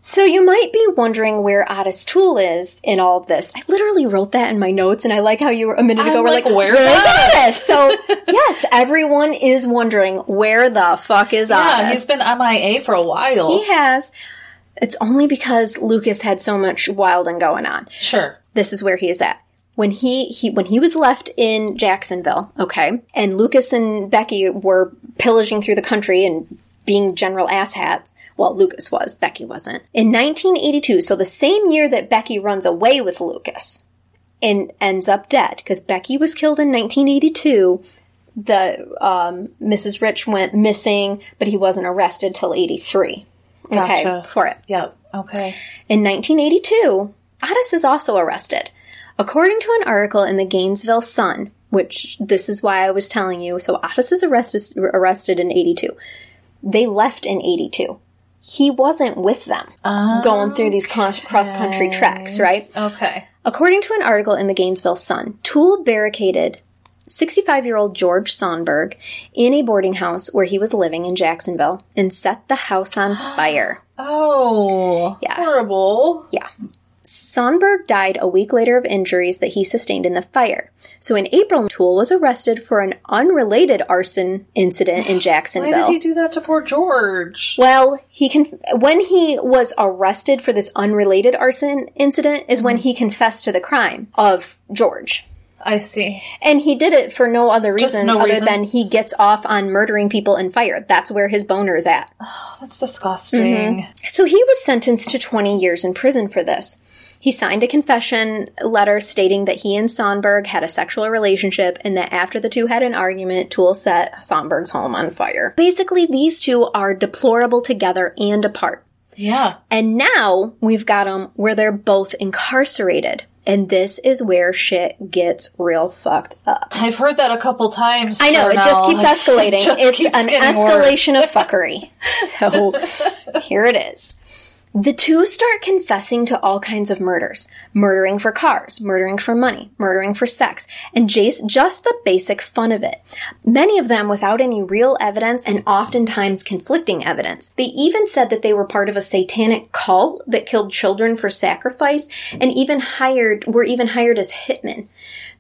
So you might be wondering where Ottis Toole is in all of this. I literally wrote that in my notes, and I like how you were, a minute ago, were like, where's Ottis? So, yes, everyone is wondering, where the fuck is Ottis? Yeah, he's been MIA for a while. He has. It's only because Lucas had so much wilding going on. Sure. This is where he is at. When he was left in Jacksonville, and Lucas and Becky were pillaging through the country and being general asshats. Well, Lucas was. Becky wasn't. In 1982, so the same year that Becky runs away with Lucas and ends up dead, because Becky was killed in 1982, the Mrs. Rich went missing, but he wasn't arrested till 83. Gotcha. For it. Yep. Okay. In 1982, Ottis is also arrested. According to an article in the Gainesville Sun, which this is why I was telling you, so Ottis is arrested in 82. They left in 82. He wasn't with them going through these cross-country treks, right? Okay. According to an article in the Gainesville Sun, Toole barricaded 65-year-old George Sonberg in a boarding house where he was living in Jacksonville and set the house on fire. Oh, yeah. Horrible. Yeah. Sonberg died a week later of injuries that he sustained in the fire. So in April, Toole was arrested for an unrelated arson incident in Jacksonville. Why did he do that to poor George? Well, when he was arrested for this unrelated arson incident is when he confessed to the crime of George. I see. And he did it for no other reason than he gets off on murdering people in fire. That's where his boner is at. Oh, that's disgusting. Mm-hmm. So he was sentenced to 20 years in prison for this. He signed a confession letter stating that he and Sonberg had a sexual relationship and that after the two had an argument, Toole set Sonberg's home on fire. Basically, these two are deplorable together and apart. Yeah. And now we've got them where they're both incarcerated. And this is where shit gets real fucked up. I've heard that a couple times. I know. It just keeps escalating. It's an escalation of fuckery. So here it is. The two start confessing to all kinds of murders. Murdering for cars, murdering for money, murdering for sex, and just the basic fun of it. Many of them without any real evidence and oftentimes conflicting evidence. They even said that they were part of a satanic cult that killed children for sacrifice and were even hired as hitmen.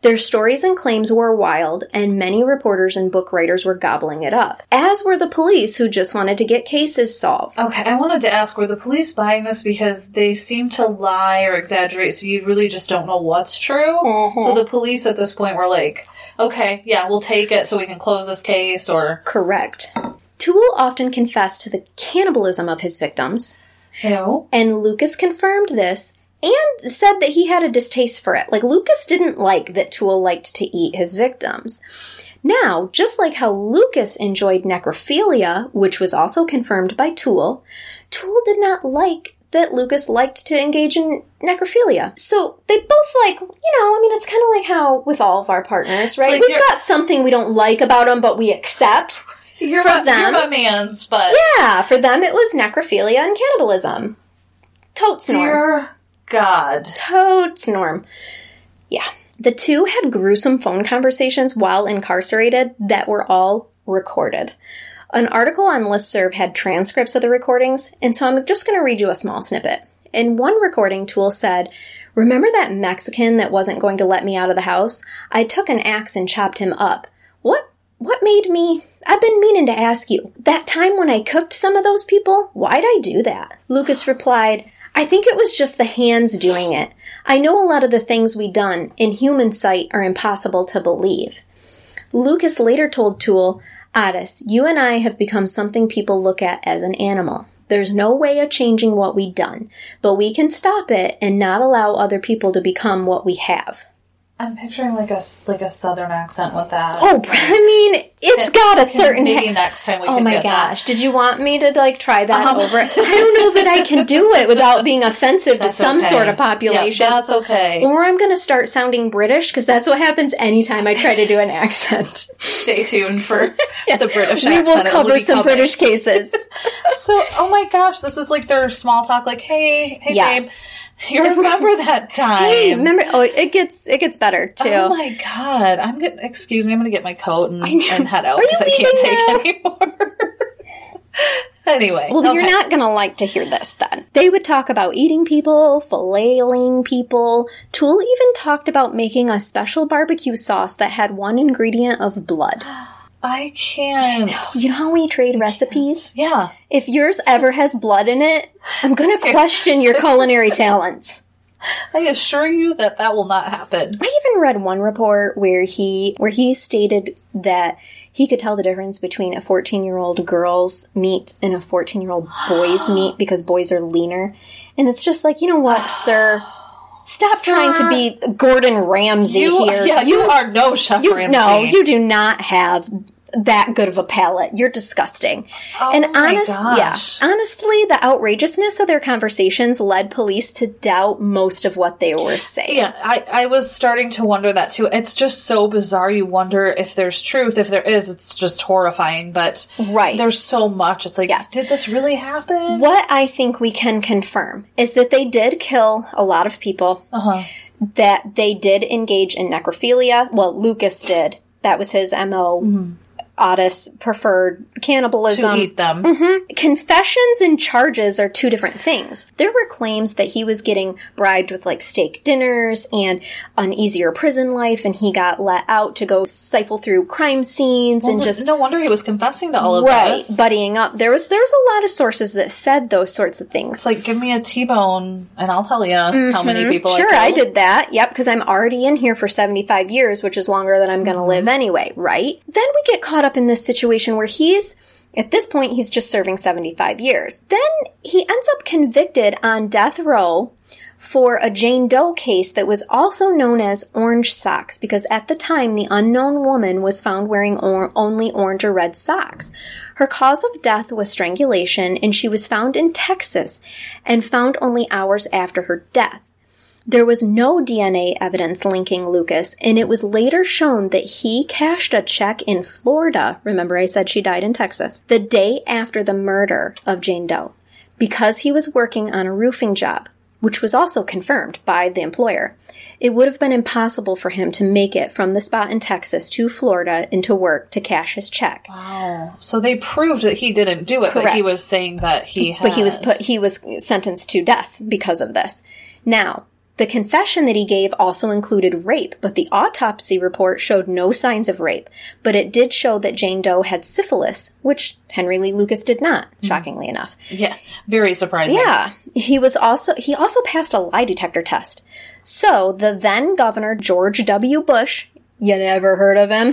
Their stories and claims were wild, and many reporters and book writers were gobbling it up, as were the police, who just wanted to get cases solved. Okay, I wanted to ask, were the police buying this because they seem to lie or exaggerate, so you really just don't know what's true? Mm-hmm. So the police at this point were like, okay, yeah, we'll take it so we can close this case, or... Correct. Toole often confessed to the cannibalism of his victims. Ew. And Lucas confirmed this. And said that he had a distaste for it. Like, Lucas didn't like that Toole liked to eat his victims. Now, just like how Lucas enjoyed necrophilia, which was also confirmed by Toole, Toole did not like that Lucas liked to engage in necrophilia. So they both, like, you know, I mean, it's kind of like how with all of our partners, right? Like, we've got something we don't like about them, but we accept. You're my man's, but... Yeah, for them it was necrophilia and cannibalism. Totes norm. God. Totes norm. Yeah. The two had gruesome phone conversations while incarcerated that were all recorded. An article on Listserv had transcripts of the recordings, and so I'm just going to read you a small snippet. In one recording, Toole said, "Remember that Mexican that wasn't going to let me out of the house? I took an axe and chopped him up. What made me... I've been meaning to ask you. That time when I cooked some of those people, why'd I do that?" Lucas replied... "I think it was just the hands doing it. I know a lot of the things we done in human sight are impossible to believe." Lucas later told Toole, "Ottis, you and I have become something people look at as an animal. There's no way of changing what we done, but we can stop it and not allow other people to become what we have." I'm picturing like a southern accent with that. Oh, I mean, it's got a certain... Maybe next time we can get that. Oh my gosh, did you want me to like try that over? I don't know that I can do it without being offensive to some sort of population. Yep, that's okay. Or I'm going to start sounding British, because that's what happens anytime I try to do an accent. Stay tuned for the British accent. We will cover some British cases. So, oh my gosh, this is like their small talk, like, hey yes. Babe. You remember that time? Hey, remember? Oh, it gets better too. Oh my God! I'm gonna get my coat and head out because I can't take anymore. Anyway, well, okay. You're not gonna like to hear this then. They would talk about eating people, filleting people. Toole even talked about making a special barbecue sauce that had one ingredient of blood. I can't. You know how we trade recipes? Yeah. If yours ever has blood in it, I'm going to question your culinary talents. I assure you that will not happen. I even read one report where he stated that he could tell the difference between a 14-year-old girl's meat and a 14-year-old boy's meat because boys are leaner. And it's just like, you know what, sir? Stop trying to be Gordon Ramsay here. Yeah, you are no Chef Ramsay. No, you do not have that good of a palate. You're disgusting. Oh, and honestly, the outrageousness of their conversations led police to doubt most of what they were saying. Yeah, I was starting to wonder that too. It's just so bizarre. You wonder if there's truth. If there is, it's just horrifying. But there's so much. It's like, did this really happen? What I think we can confirm is that they did kill a lot of people. Uh-huh. That they did engage in necrophilia. Well, Lucas did. That was his M.O. Mm-hmm. Ottis preferred cannibalism. To eat them. Mm-hmm. Confessions and charges are two different things. There were claims that he was getting bribed with, like, steak dinners and an easier prison life, and he got let out to go siphon through crime scenes and just... No wonder he was confessing to all of this. Right, buddying up. There was a lot of sources that said those sorts of things. It's like, give me a T-bone, and I'll tell you how many people I killed. Sure, I did that. Yep, because I'm already in here for 75 years, which is longer than I'm going to live anyway, right? Then we get caught up in this situation where he's just serving 75 years. Then he ends up convicted on death row for a Jane Doe case that was also known as Orange Socks, because at the time the unknown woman was found wearing only orange or red socks. Her cause of death was strangulation, and she was found in Texas and found only hours after her death. There was no DNA evidence linking Lucas, and it was later shown that he cashed a check in Florida, remember I said she died in Texas, the day after the murder of Jane Doe, because he was working on a roofing job, which was also confirmed by the employer. It would have been impossible for him to make it from the spot in Texas to Florida and to work to cash his check. Wow. So they proved that he didn't do it, correct, but he was saying that he had. But he was sentenced to death because of this. Now, the confession that he gave also included rape, but the autopsy report showed no signs of rape. But it did show that Jane Doe had syphilis, which Henry Lee Lucas did not, shockingly enough. Yeah, very surprising. Yeah, he also passed a lie detector test. So the then governor, George W. Bush, you never heard of him?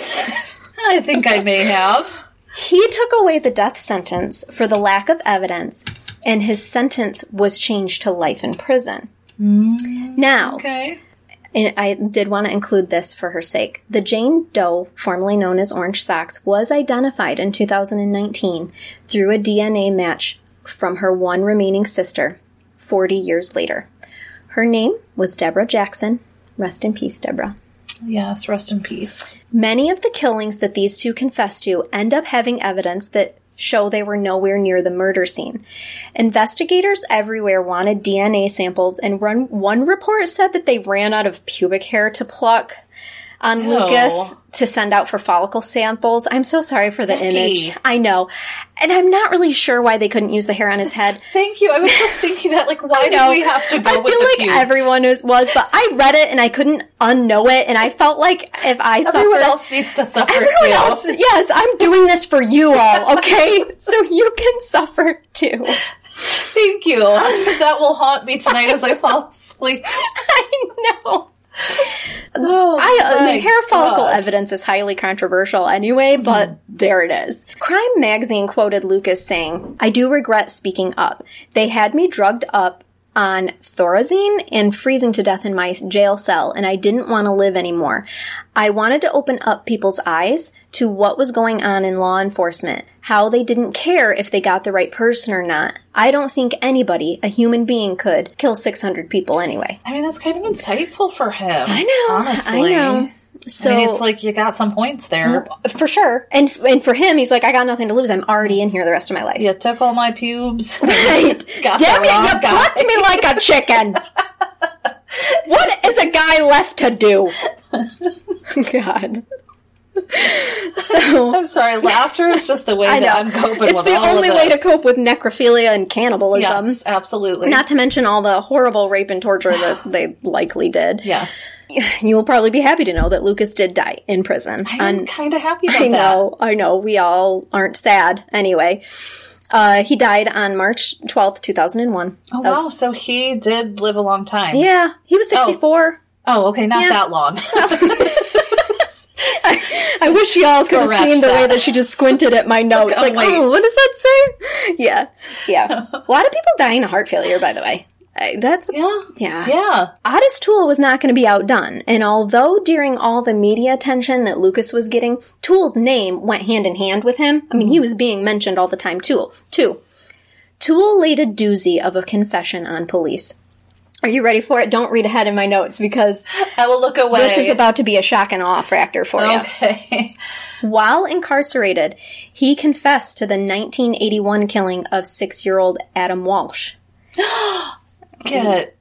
I think I may have. He took away the death sentence for the lack of evidence, and his sentence was changed to life in prison. Now, okay. And I did want to include this for her sake. The Jane Doe, formerly known as Orange Socks, was identified in 2019 through a DNA match from her one remaining sister 40 years later. Her name was Deborah Jackson. Rest in peace, Deborah. Yes, rest in peace. Many of the killings that these two confessed to end up having evidence that show they were nowhere near the murder scene. Investigators everywhere wanted DNA samples, and one report said that they ran out of pubic hair to pluck on Lucas to send out for follicle samples. I'm so sorry for the image. I know. And I'm not really sure why they couldn't use the hair on his head. Thank you. I was just thinking that, like, why do we have to go with the pubes? I feel like everyone was, but I read it and I couldn't unknow it, and I felt like if I suffered... Everyone else needs to suffer, everyone too. Else, yes, I'm doing this for you all, okay? So you can suffer, too. Thank you. That will haunt me tonight as I fall asleep. I know. Hair follicle evidence is highly controversial anyway, but there it is. Crime Magazine quoted Lucas saying, "I do regret speaking up. They had me drugged up on Thorazine and freezing to death in my jail cell, and I didn't want to live anymore. I wanted to open up people's eyes to what was going on in law enforcement, how they didn't care if they got the right person or not. I don't think anybody, a human being, could kill 600 people anyway." I mean, that's kind of insightful for him. I know. Honestly. I know. So, I mean, it's like you got some points there. For sure. And for him, he's like, I got nothing to lose. I'm already in here the rest of my life. You took all my pubes. Right. Damn it, you plucked me like a chicken. What is a guy left to do? God. So I'm sorry, laughter is just the way that I'm coping with all of this. It's the only way to cope with necrophilia and cannibalism. Yes, absolutely. Not to mention all the horrible rape and torture that they likely did. Yes. You will probably be happy to know that Lucas did die in prison. I'm kind of happy about that. I know. We all aren't sad anyway. He died on March 12th, 2001. Oh, wow. So he did live a long time. Yeah. He was 64. Oh, okay. Not that long. I wish y'all could have seen the way that she just squinted at my notes. Like, oh, what does that say? Yeah. Yeah. A lot of people dying of heart failure, by the way. Yeah. Ottis Toole was not going to be outdone, and although during all the media attention that Lucas was getting, Toole's name went hand in hand with him. I mean, he was being mentioned all the time, too. Toole laid a doozy of a confession on police. Are you ready for it? Don't read ahead in my notes because I will look away. This is about to be a shock and awe factor for you. Okay. While incarcerated, he confessed to the 1981 killing of 6-year-old Adam Walsh. Get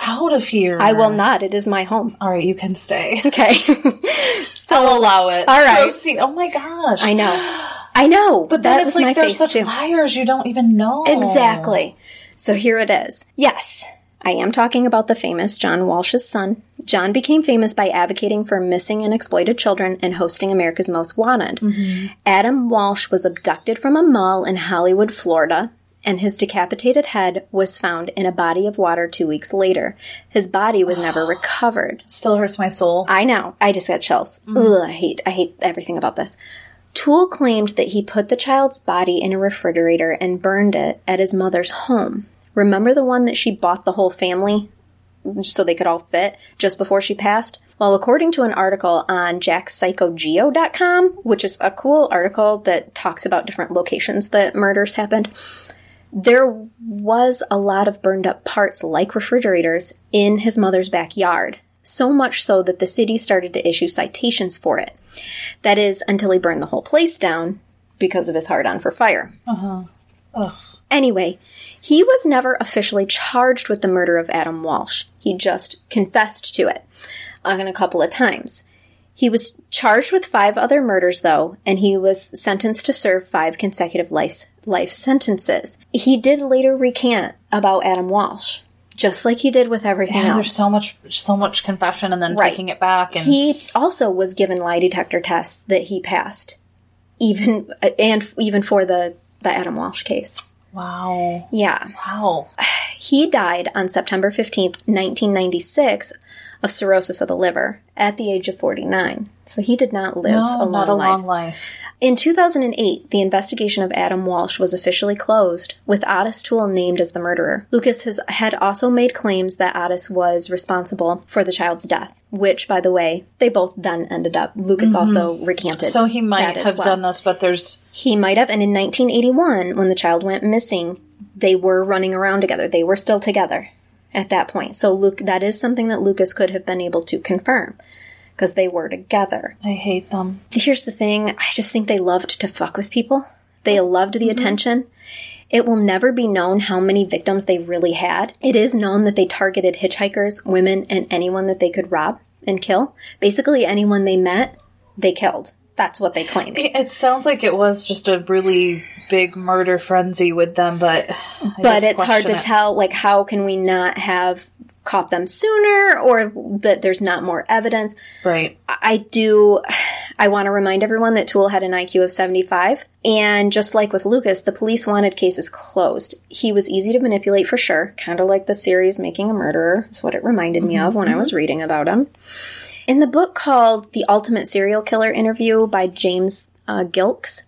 out of here. I will not. It is my home. All right, you can stay. Okay. So I'll allow it. All right. Proceed. Oh, my gosh. I know. But then that it's like they're such liars you don't even know. Exactly. So here it is. Yes. I am talking about the famous John Walsh's son. John became famous by advocating for missing and exploited children and hosting America's Most Wanted. Mm-hmm. Adam Walsh was abducted from a mall in Hollywood, Florida, and his decapitated head was found in a body of water 2 weeks later. His body was never recovered. Still hurts my soul. I know. I just got chills. Mm-hmm. Ugh, I hate everything about this. Toole claimed that he put the child's body in a refrigerator and burned it at his mother's home. Remember the one that she bought the whole family just so they could all fit just before she passed. Well, according to an article on jackpsychogeo.com, which is a cool article that talks about different locations that murders happened, there was a lot of burned up parts like refrigerators in his mother's backyard, so much so that the city started to issue citations for it. That is, until he burned the whole place down because of his hard on for fire. Uh-huh. Ugh. Anyway, he was never officially charged with the murder of Adam Walsh. He just confessed to it a couple of times. He was charged with 5 other murders, though, and he was sentenced to serve 5 consecutive life sentences. He did later recant about Adam Walsh, just like he did with everything else. There's so much confession and then taking it back. And he also was given lie detector tests that he passed, even for the Adam Walsh case. Wow. Yeah. Wow. He died on September 15th, 1996, of cirrhosis of the liver at the age of 49. So he did not live a long life. In 2008, the investigation of Adam Walsh was officially closed, with Ottis Toole named as the murderer. Lucas had also made claims that Ottis was responsible for the child's death, which, by the way, they both then ended up. Lucas also recanted. So he might have done this, but there's... He might have, and in 1981, when the child went missing, they were running around together. They were still together at that point. So that is something that Lucas could have been able to confirm, because they were together. I hate them. Here's the thing. I just think they loved to fuck with people. They loved the attention. It will never be known how many victims they really had. It is known that they targeted hitchhikers, women, and anyone that they could rob and kill. Basically, anyone they met, they killed. That's what they claimed. It sounds like it was just a really big murder frenzy with them, but it's hard to tell. Like, how can we not have caught them sooner, or that there's not more evidence? Right. I want to remind everyone that Toole had an IQ of 75, and just like with Lucas, the police wanted cases closed. He was easy to manipulate for sure, kind of like the series Making a Murderer is what it reminded me of when I was reading about him. In the book called The Ultimate Serial Killer Interview by James Gilkes,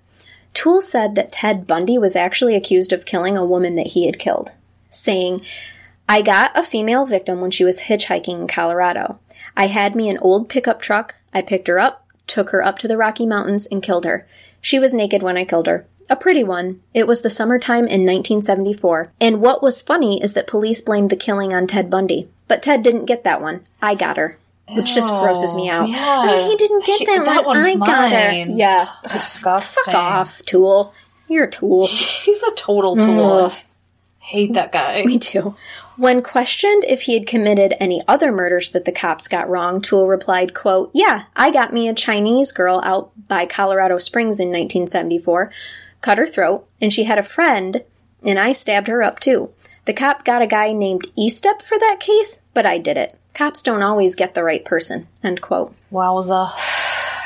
Toole said that Ted Bundy was actually accused of killing a woman that he had killed, saying, "I got a female victim when she was hitchhiking in Colorado. I had me an old pickup truck. I picked her up, took her up to the Rocky Mountains, and killed her. She was naked when I killed her. A pretty one. It was the summertime in 1974. And what was funny is that police blamed the killing on Ted Bundy. But Ted didn't get that one. I got her." Which just grosses me out. Yeah. He didn't get that one. I got it. Yeah. Disgusting. Fuck off, Toole. You're a Toole. He's a total Toole. Hate that guy. Me too. When questioned if he had committed any other murders that the cops got wrong, Toole replied, quote, "Yeah, I got me a Chinese girl out by Colorado Springs in 1974, cut her throat, and she had a friend, and I stabbed her up too. The cop got a guy named Estep for that case, but I did it. Cops don't always get the right person," end quote. Wowza.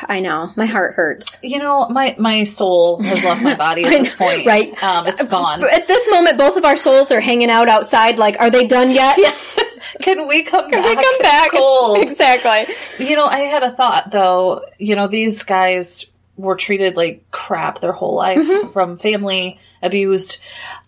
I know. My heart hurts. You know, my soul has left my body at this point. Right. It's gone. At this moment, both of our souls are hanging out outside like, are they done yet? Yeah. Can we come back? Can we come back? It's cold. Exactly. You know, I had a thought, though. You know, these guys were treated like crap their whole life, from family, abused.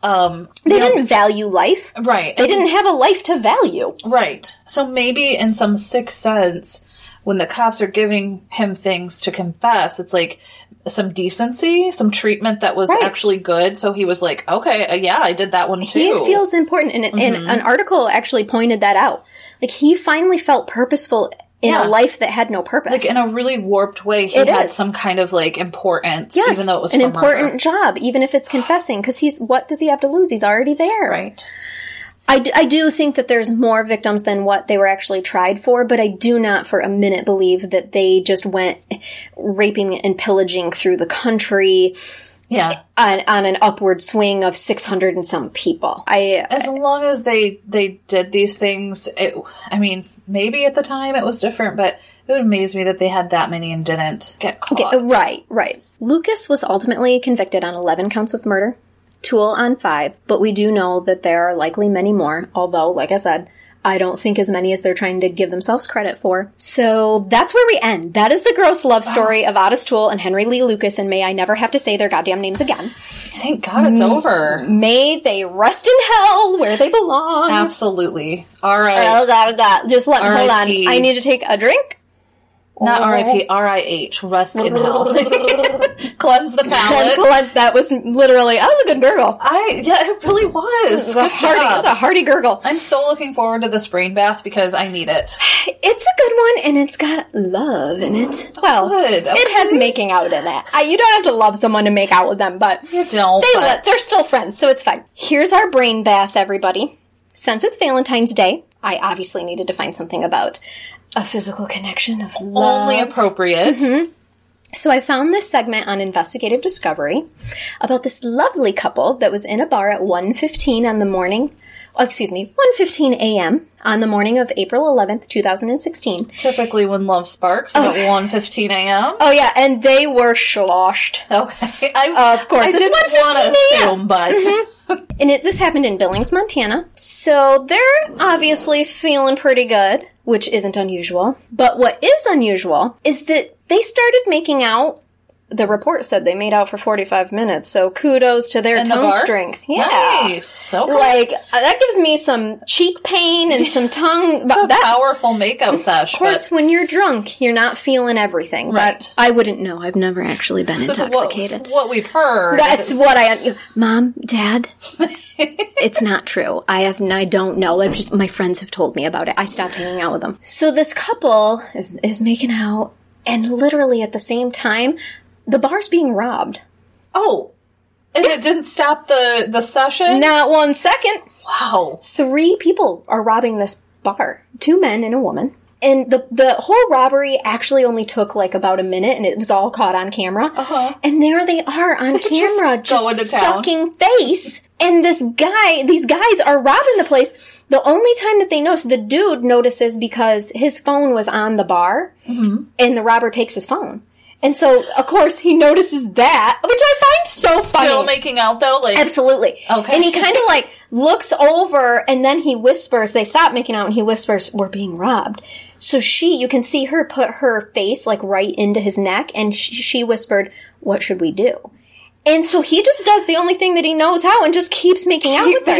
They didn't value life. Right. They didn't have a life to value. Right. So maybe in some sixth sense, when the cops are giving him things to confess, it's like some decency, some treatment that was actually good. So he was like, okay, yeah, I did that one too. He feels important. And, and an article actually pointed that out. Like, he finally felt purposeful in a life that had no purpose. Like, in a really warped way, he had some kind of, like, importance, even though it was an important job, even if it's confessing, because what does he have to lose? He's already there. Right. I do think that there's more victims than what they were actually tried for, but I do not for a minute believe that they just went raping and pillaging through the country on an upward swing of 600 and some people. As long as they did these things, maybe at the time it was different, but it would amaze me that they had that many and didn't get caught. Okay, right. Lucas was ultimately convicted on 11 counts of murder, Toole on 5, but we do know that there are likely many more, although, like I said, I don't think as many as they're trying to give themselves credit for. So that's where we end. That is the gross love story of Ottis Toole and Henry Lee Lucas, and may I never have to say their goddamn names again. Thank God it's over. May they rest in hell where they belong. Absolutely. All right. Oh, God. Just let me, hold on. I need to take a drink. Not R.I.P., R.I.H., rest in hell. Cleanse the palate. That was literally, that was a good gurgle. Yeah, it really was. It was a hearty gurgle. I'm so looking forward to this brain bath because I need it. It's a good one, and it's got love in it. Well, okay. It has making out in it. You don't have to love someone to make out with them, but you don't. They're still friends, so it's fine. Here's our brain bath, everybody. Since it's Valentine's Day, I obviously needed to find something about a physical connection of love. Only appropriate. Mm-hmm. So I found this segment on Investigative Discovery about this lovely couple that was in a bar at 1:15 on the morning. 1:15 a.m. on the morning of April 11th, 2016. Typically when love sparks at 1:15 a.m. Oh, yeah, and they were sloshed. Okay. Of course, it's 1:15 a.m. I didn't want to assume, but... And this happened in Billings, Montana. So they're obviously feeling pretty good, which isn't unusual. But what is unusual is that they started making out. The report said they made out for 45 minutes, so kudos to their tongue strength. Yeah. Nice. So cool. Like, that gives me some cheek pain and some tongue. It's a powerful makeup sesh. Of course, when you're drunk, you're not feeling everything. Right. But I wouldn't know. I've never actually been intoxicated. What we've heard. That's what I... Mom, Dad, it's not true. I don't know. My friends have told me about it. I stopped hanging out with them. So this couple is making out, and literally at the same time... The bar's being robbed. Oh. And it didn't stop the session? Not 1 second. Wow. 3 people are robbing this bar. 2 men and a woman. And the whole robbery actually only took like about a minute, and it was all caught on camera. Uh-huh. And there they are on camera just sucking face. And these guys are robbing the place. The only time that they notice, the dude notices because his phone was on the bar, mm-hmm. and the robber takes his phone. And so, of course, he notices that, which I find so funny. Still making out, though? Like... Absolutely. Okay. And he kind of, like, looks over, and then he whispers. They stop making out, and he whispers, "We're being robbed." So you can see her put her face, like, right into his neck, and she whispered, "What should we do?" And so he just does the only thing that he knows how and just keeps making out with her.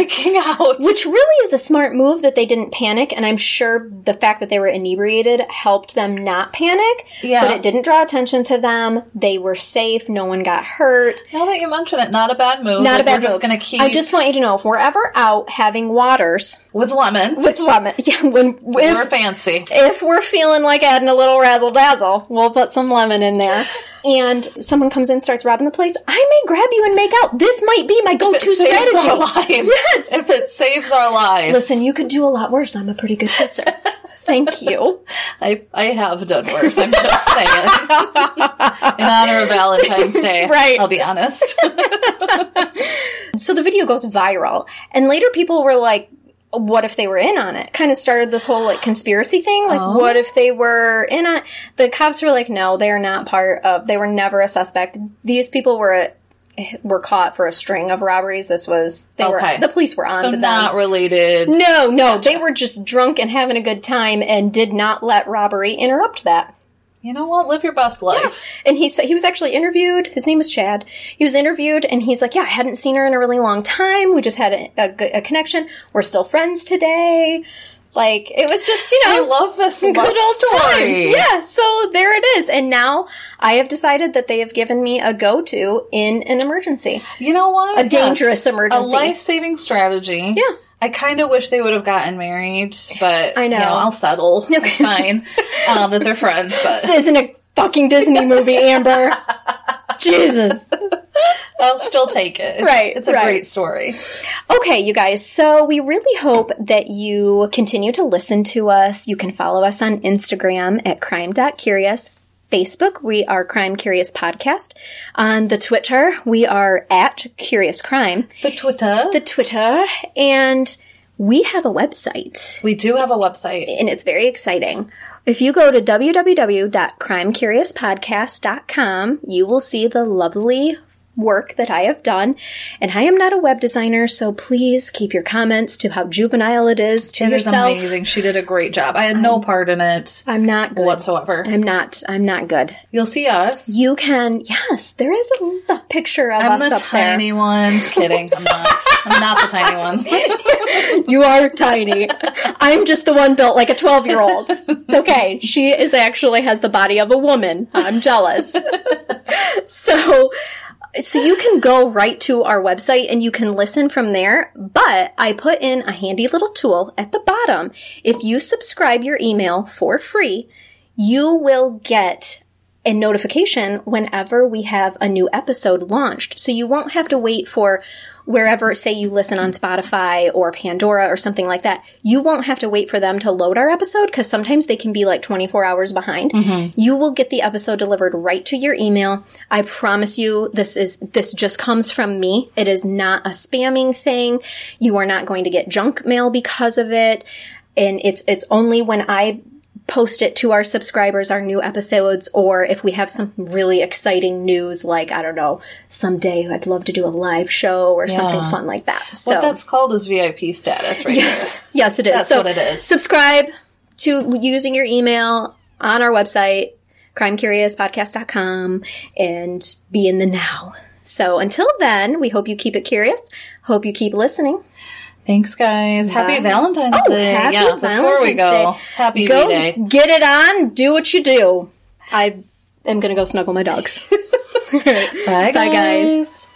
Which really is a smart move that they didn't panic, and I'm sure the fact that they were inebriated helped them not panic. Yeah. But it didn't draw attention to them. They were safe. No one got hurt. Now that you mention it, not a bad move. Not a bad move. We're just going to keep... I just want you to know, if we're ever out having waters... With lemon. With lemon. Yeah. We're fancy. If we're feeling like adding a little razzle-dazzle, we'll put some lemon in there. And someone comes in, starts robbing the place, I may grab you and make out. This might be my go-to strategy. If it saves our lives. Yes. If it saves our lives. Listen, you could do a lot worse. I'm a pretty good kisser. Thank you. I have done worse. I'm just saying. In honor of Valentine's Day. Right. I'll be honest. So the video goes viral. And later people were like, what if they were in on it? Kind of started this whole, like, conspiracy thing. Like, What if they were in on it? The cops were like, no, they're not they were never a suspect. These people were caught for a string of robberies. The police were on to them. So not related. No. Gotcha. They were just drunk and having a good time and did not let robbery interrupt that. You know what? Live your best life. Yeah. And he said he was actually interviewed. His name was Chad. He was interviewed, and he's like, "Yeah, I hadn't seen her in a really long time. We just had a connection. We're still friends today." Like, it was just, you know, I love this good old story. Time. Yeah. So there it is. And now I have decided that they have given me a go-to in an emergency. You know what? A dangerous emergency. A life-saving strategy. Yeah. I kind of wish they would have gotten married, but I know. You know, I'll settle. It's fine that they're friends. But this isn't a fucking Disney movie, Amber. Jesus. I'll still take it. Right. It's a great story. Okay, you guys. So we really hope that you continue to listen to us. You can follow us on Instagram at crime.curious. Facebook, we are Crime Curious Podcast. On the Twitter, we are at Curious Crime. The Twitter. And we have a website. We do have a website. And it's very exciting. If you go to www.crimecuriouspodcast.com, you will see the lovely work that I have done. And I am not a web designer, so please keep your comments to how juvenile it is to yourself. It is amazing. She did a great job. I had no part in it. I'm not good. Whatsoever. I'm not good. You'll see us. You can. Yes, there is a picture of us up there. I'm the tiny one. Kidding. I'm not. I'm not the tiny one. You are tiny. I'm just the one built like a 12-year-old. It's okay. She is actually has the body of a woman. I'm jealous. So you can go right to our website and you can listen from there, but I put in a handy little tool at the bottom. If you subscribe your email for free, you will get a notification whenever we have a new episode launched. So you won't have to wait for wherever, say you listen on Spotify or Pandora or something like that. You won't have to wait for them to load our episode because sometimes they can be like 24 hours behind. Mm-hmm. You will get the episode delivered right to your email. I promise you, this just comes from me. It is not a spamming thing. You are not going to get junk mail because of it. And it's only when I post it to our subscribers, our new episodes, or if we have some really exciting news, like, I don't know, someday I'd love to do a live show or something fun like that. So what that's called is VIP status, right? Yes. There. Yes, it is. That's so what it is. Subscribe to using your email on our website, crimecuriouspodcast.com, and be in the now. So until then, we hope you keep it curious. Hope you keep listening. Thanks, guys. Happy Valentine's Day. Happy Valentine's Day. Happy V-Day. Get it on. Do what you do. I am going to go snuggle my dogs. Bye, guys.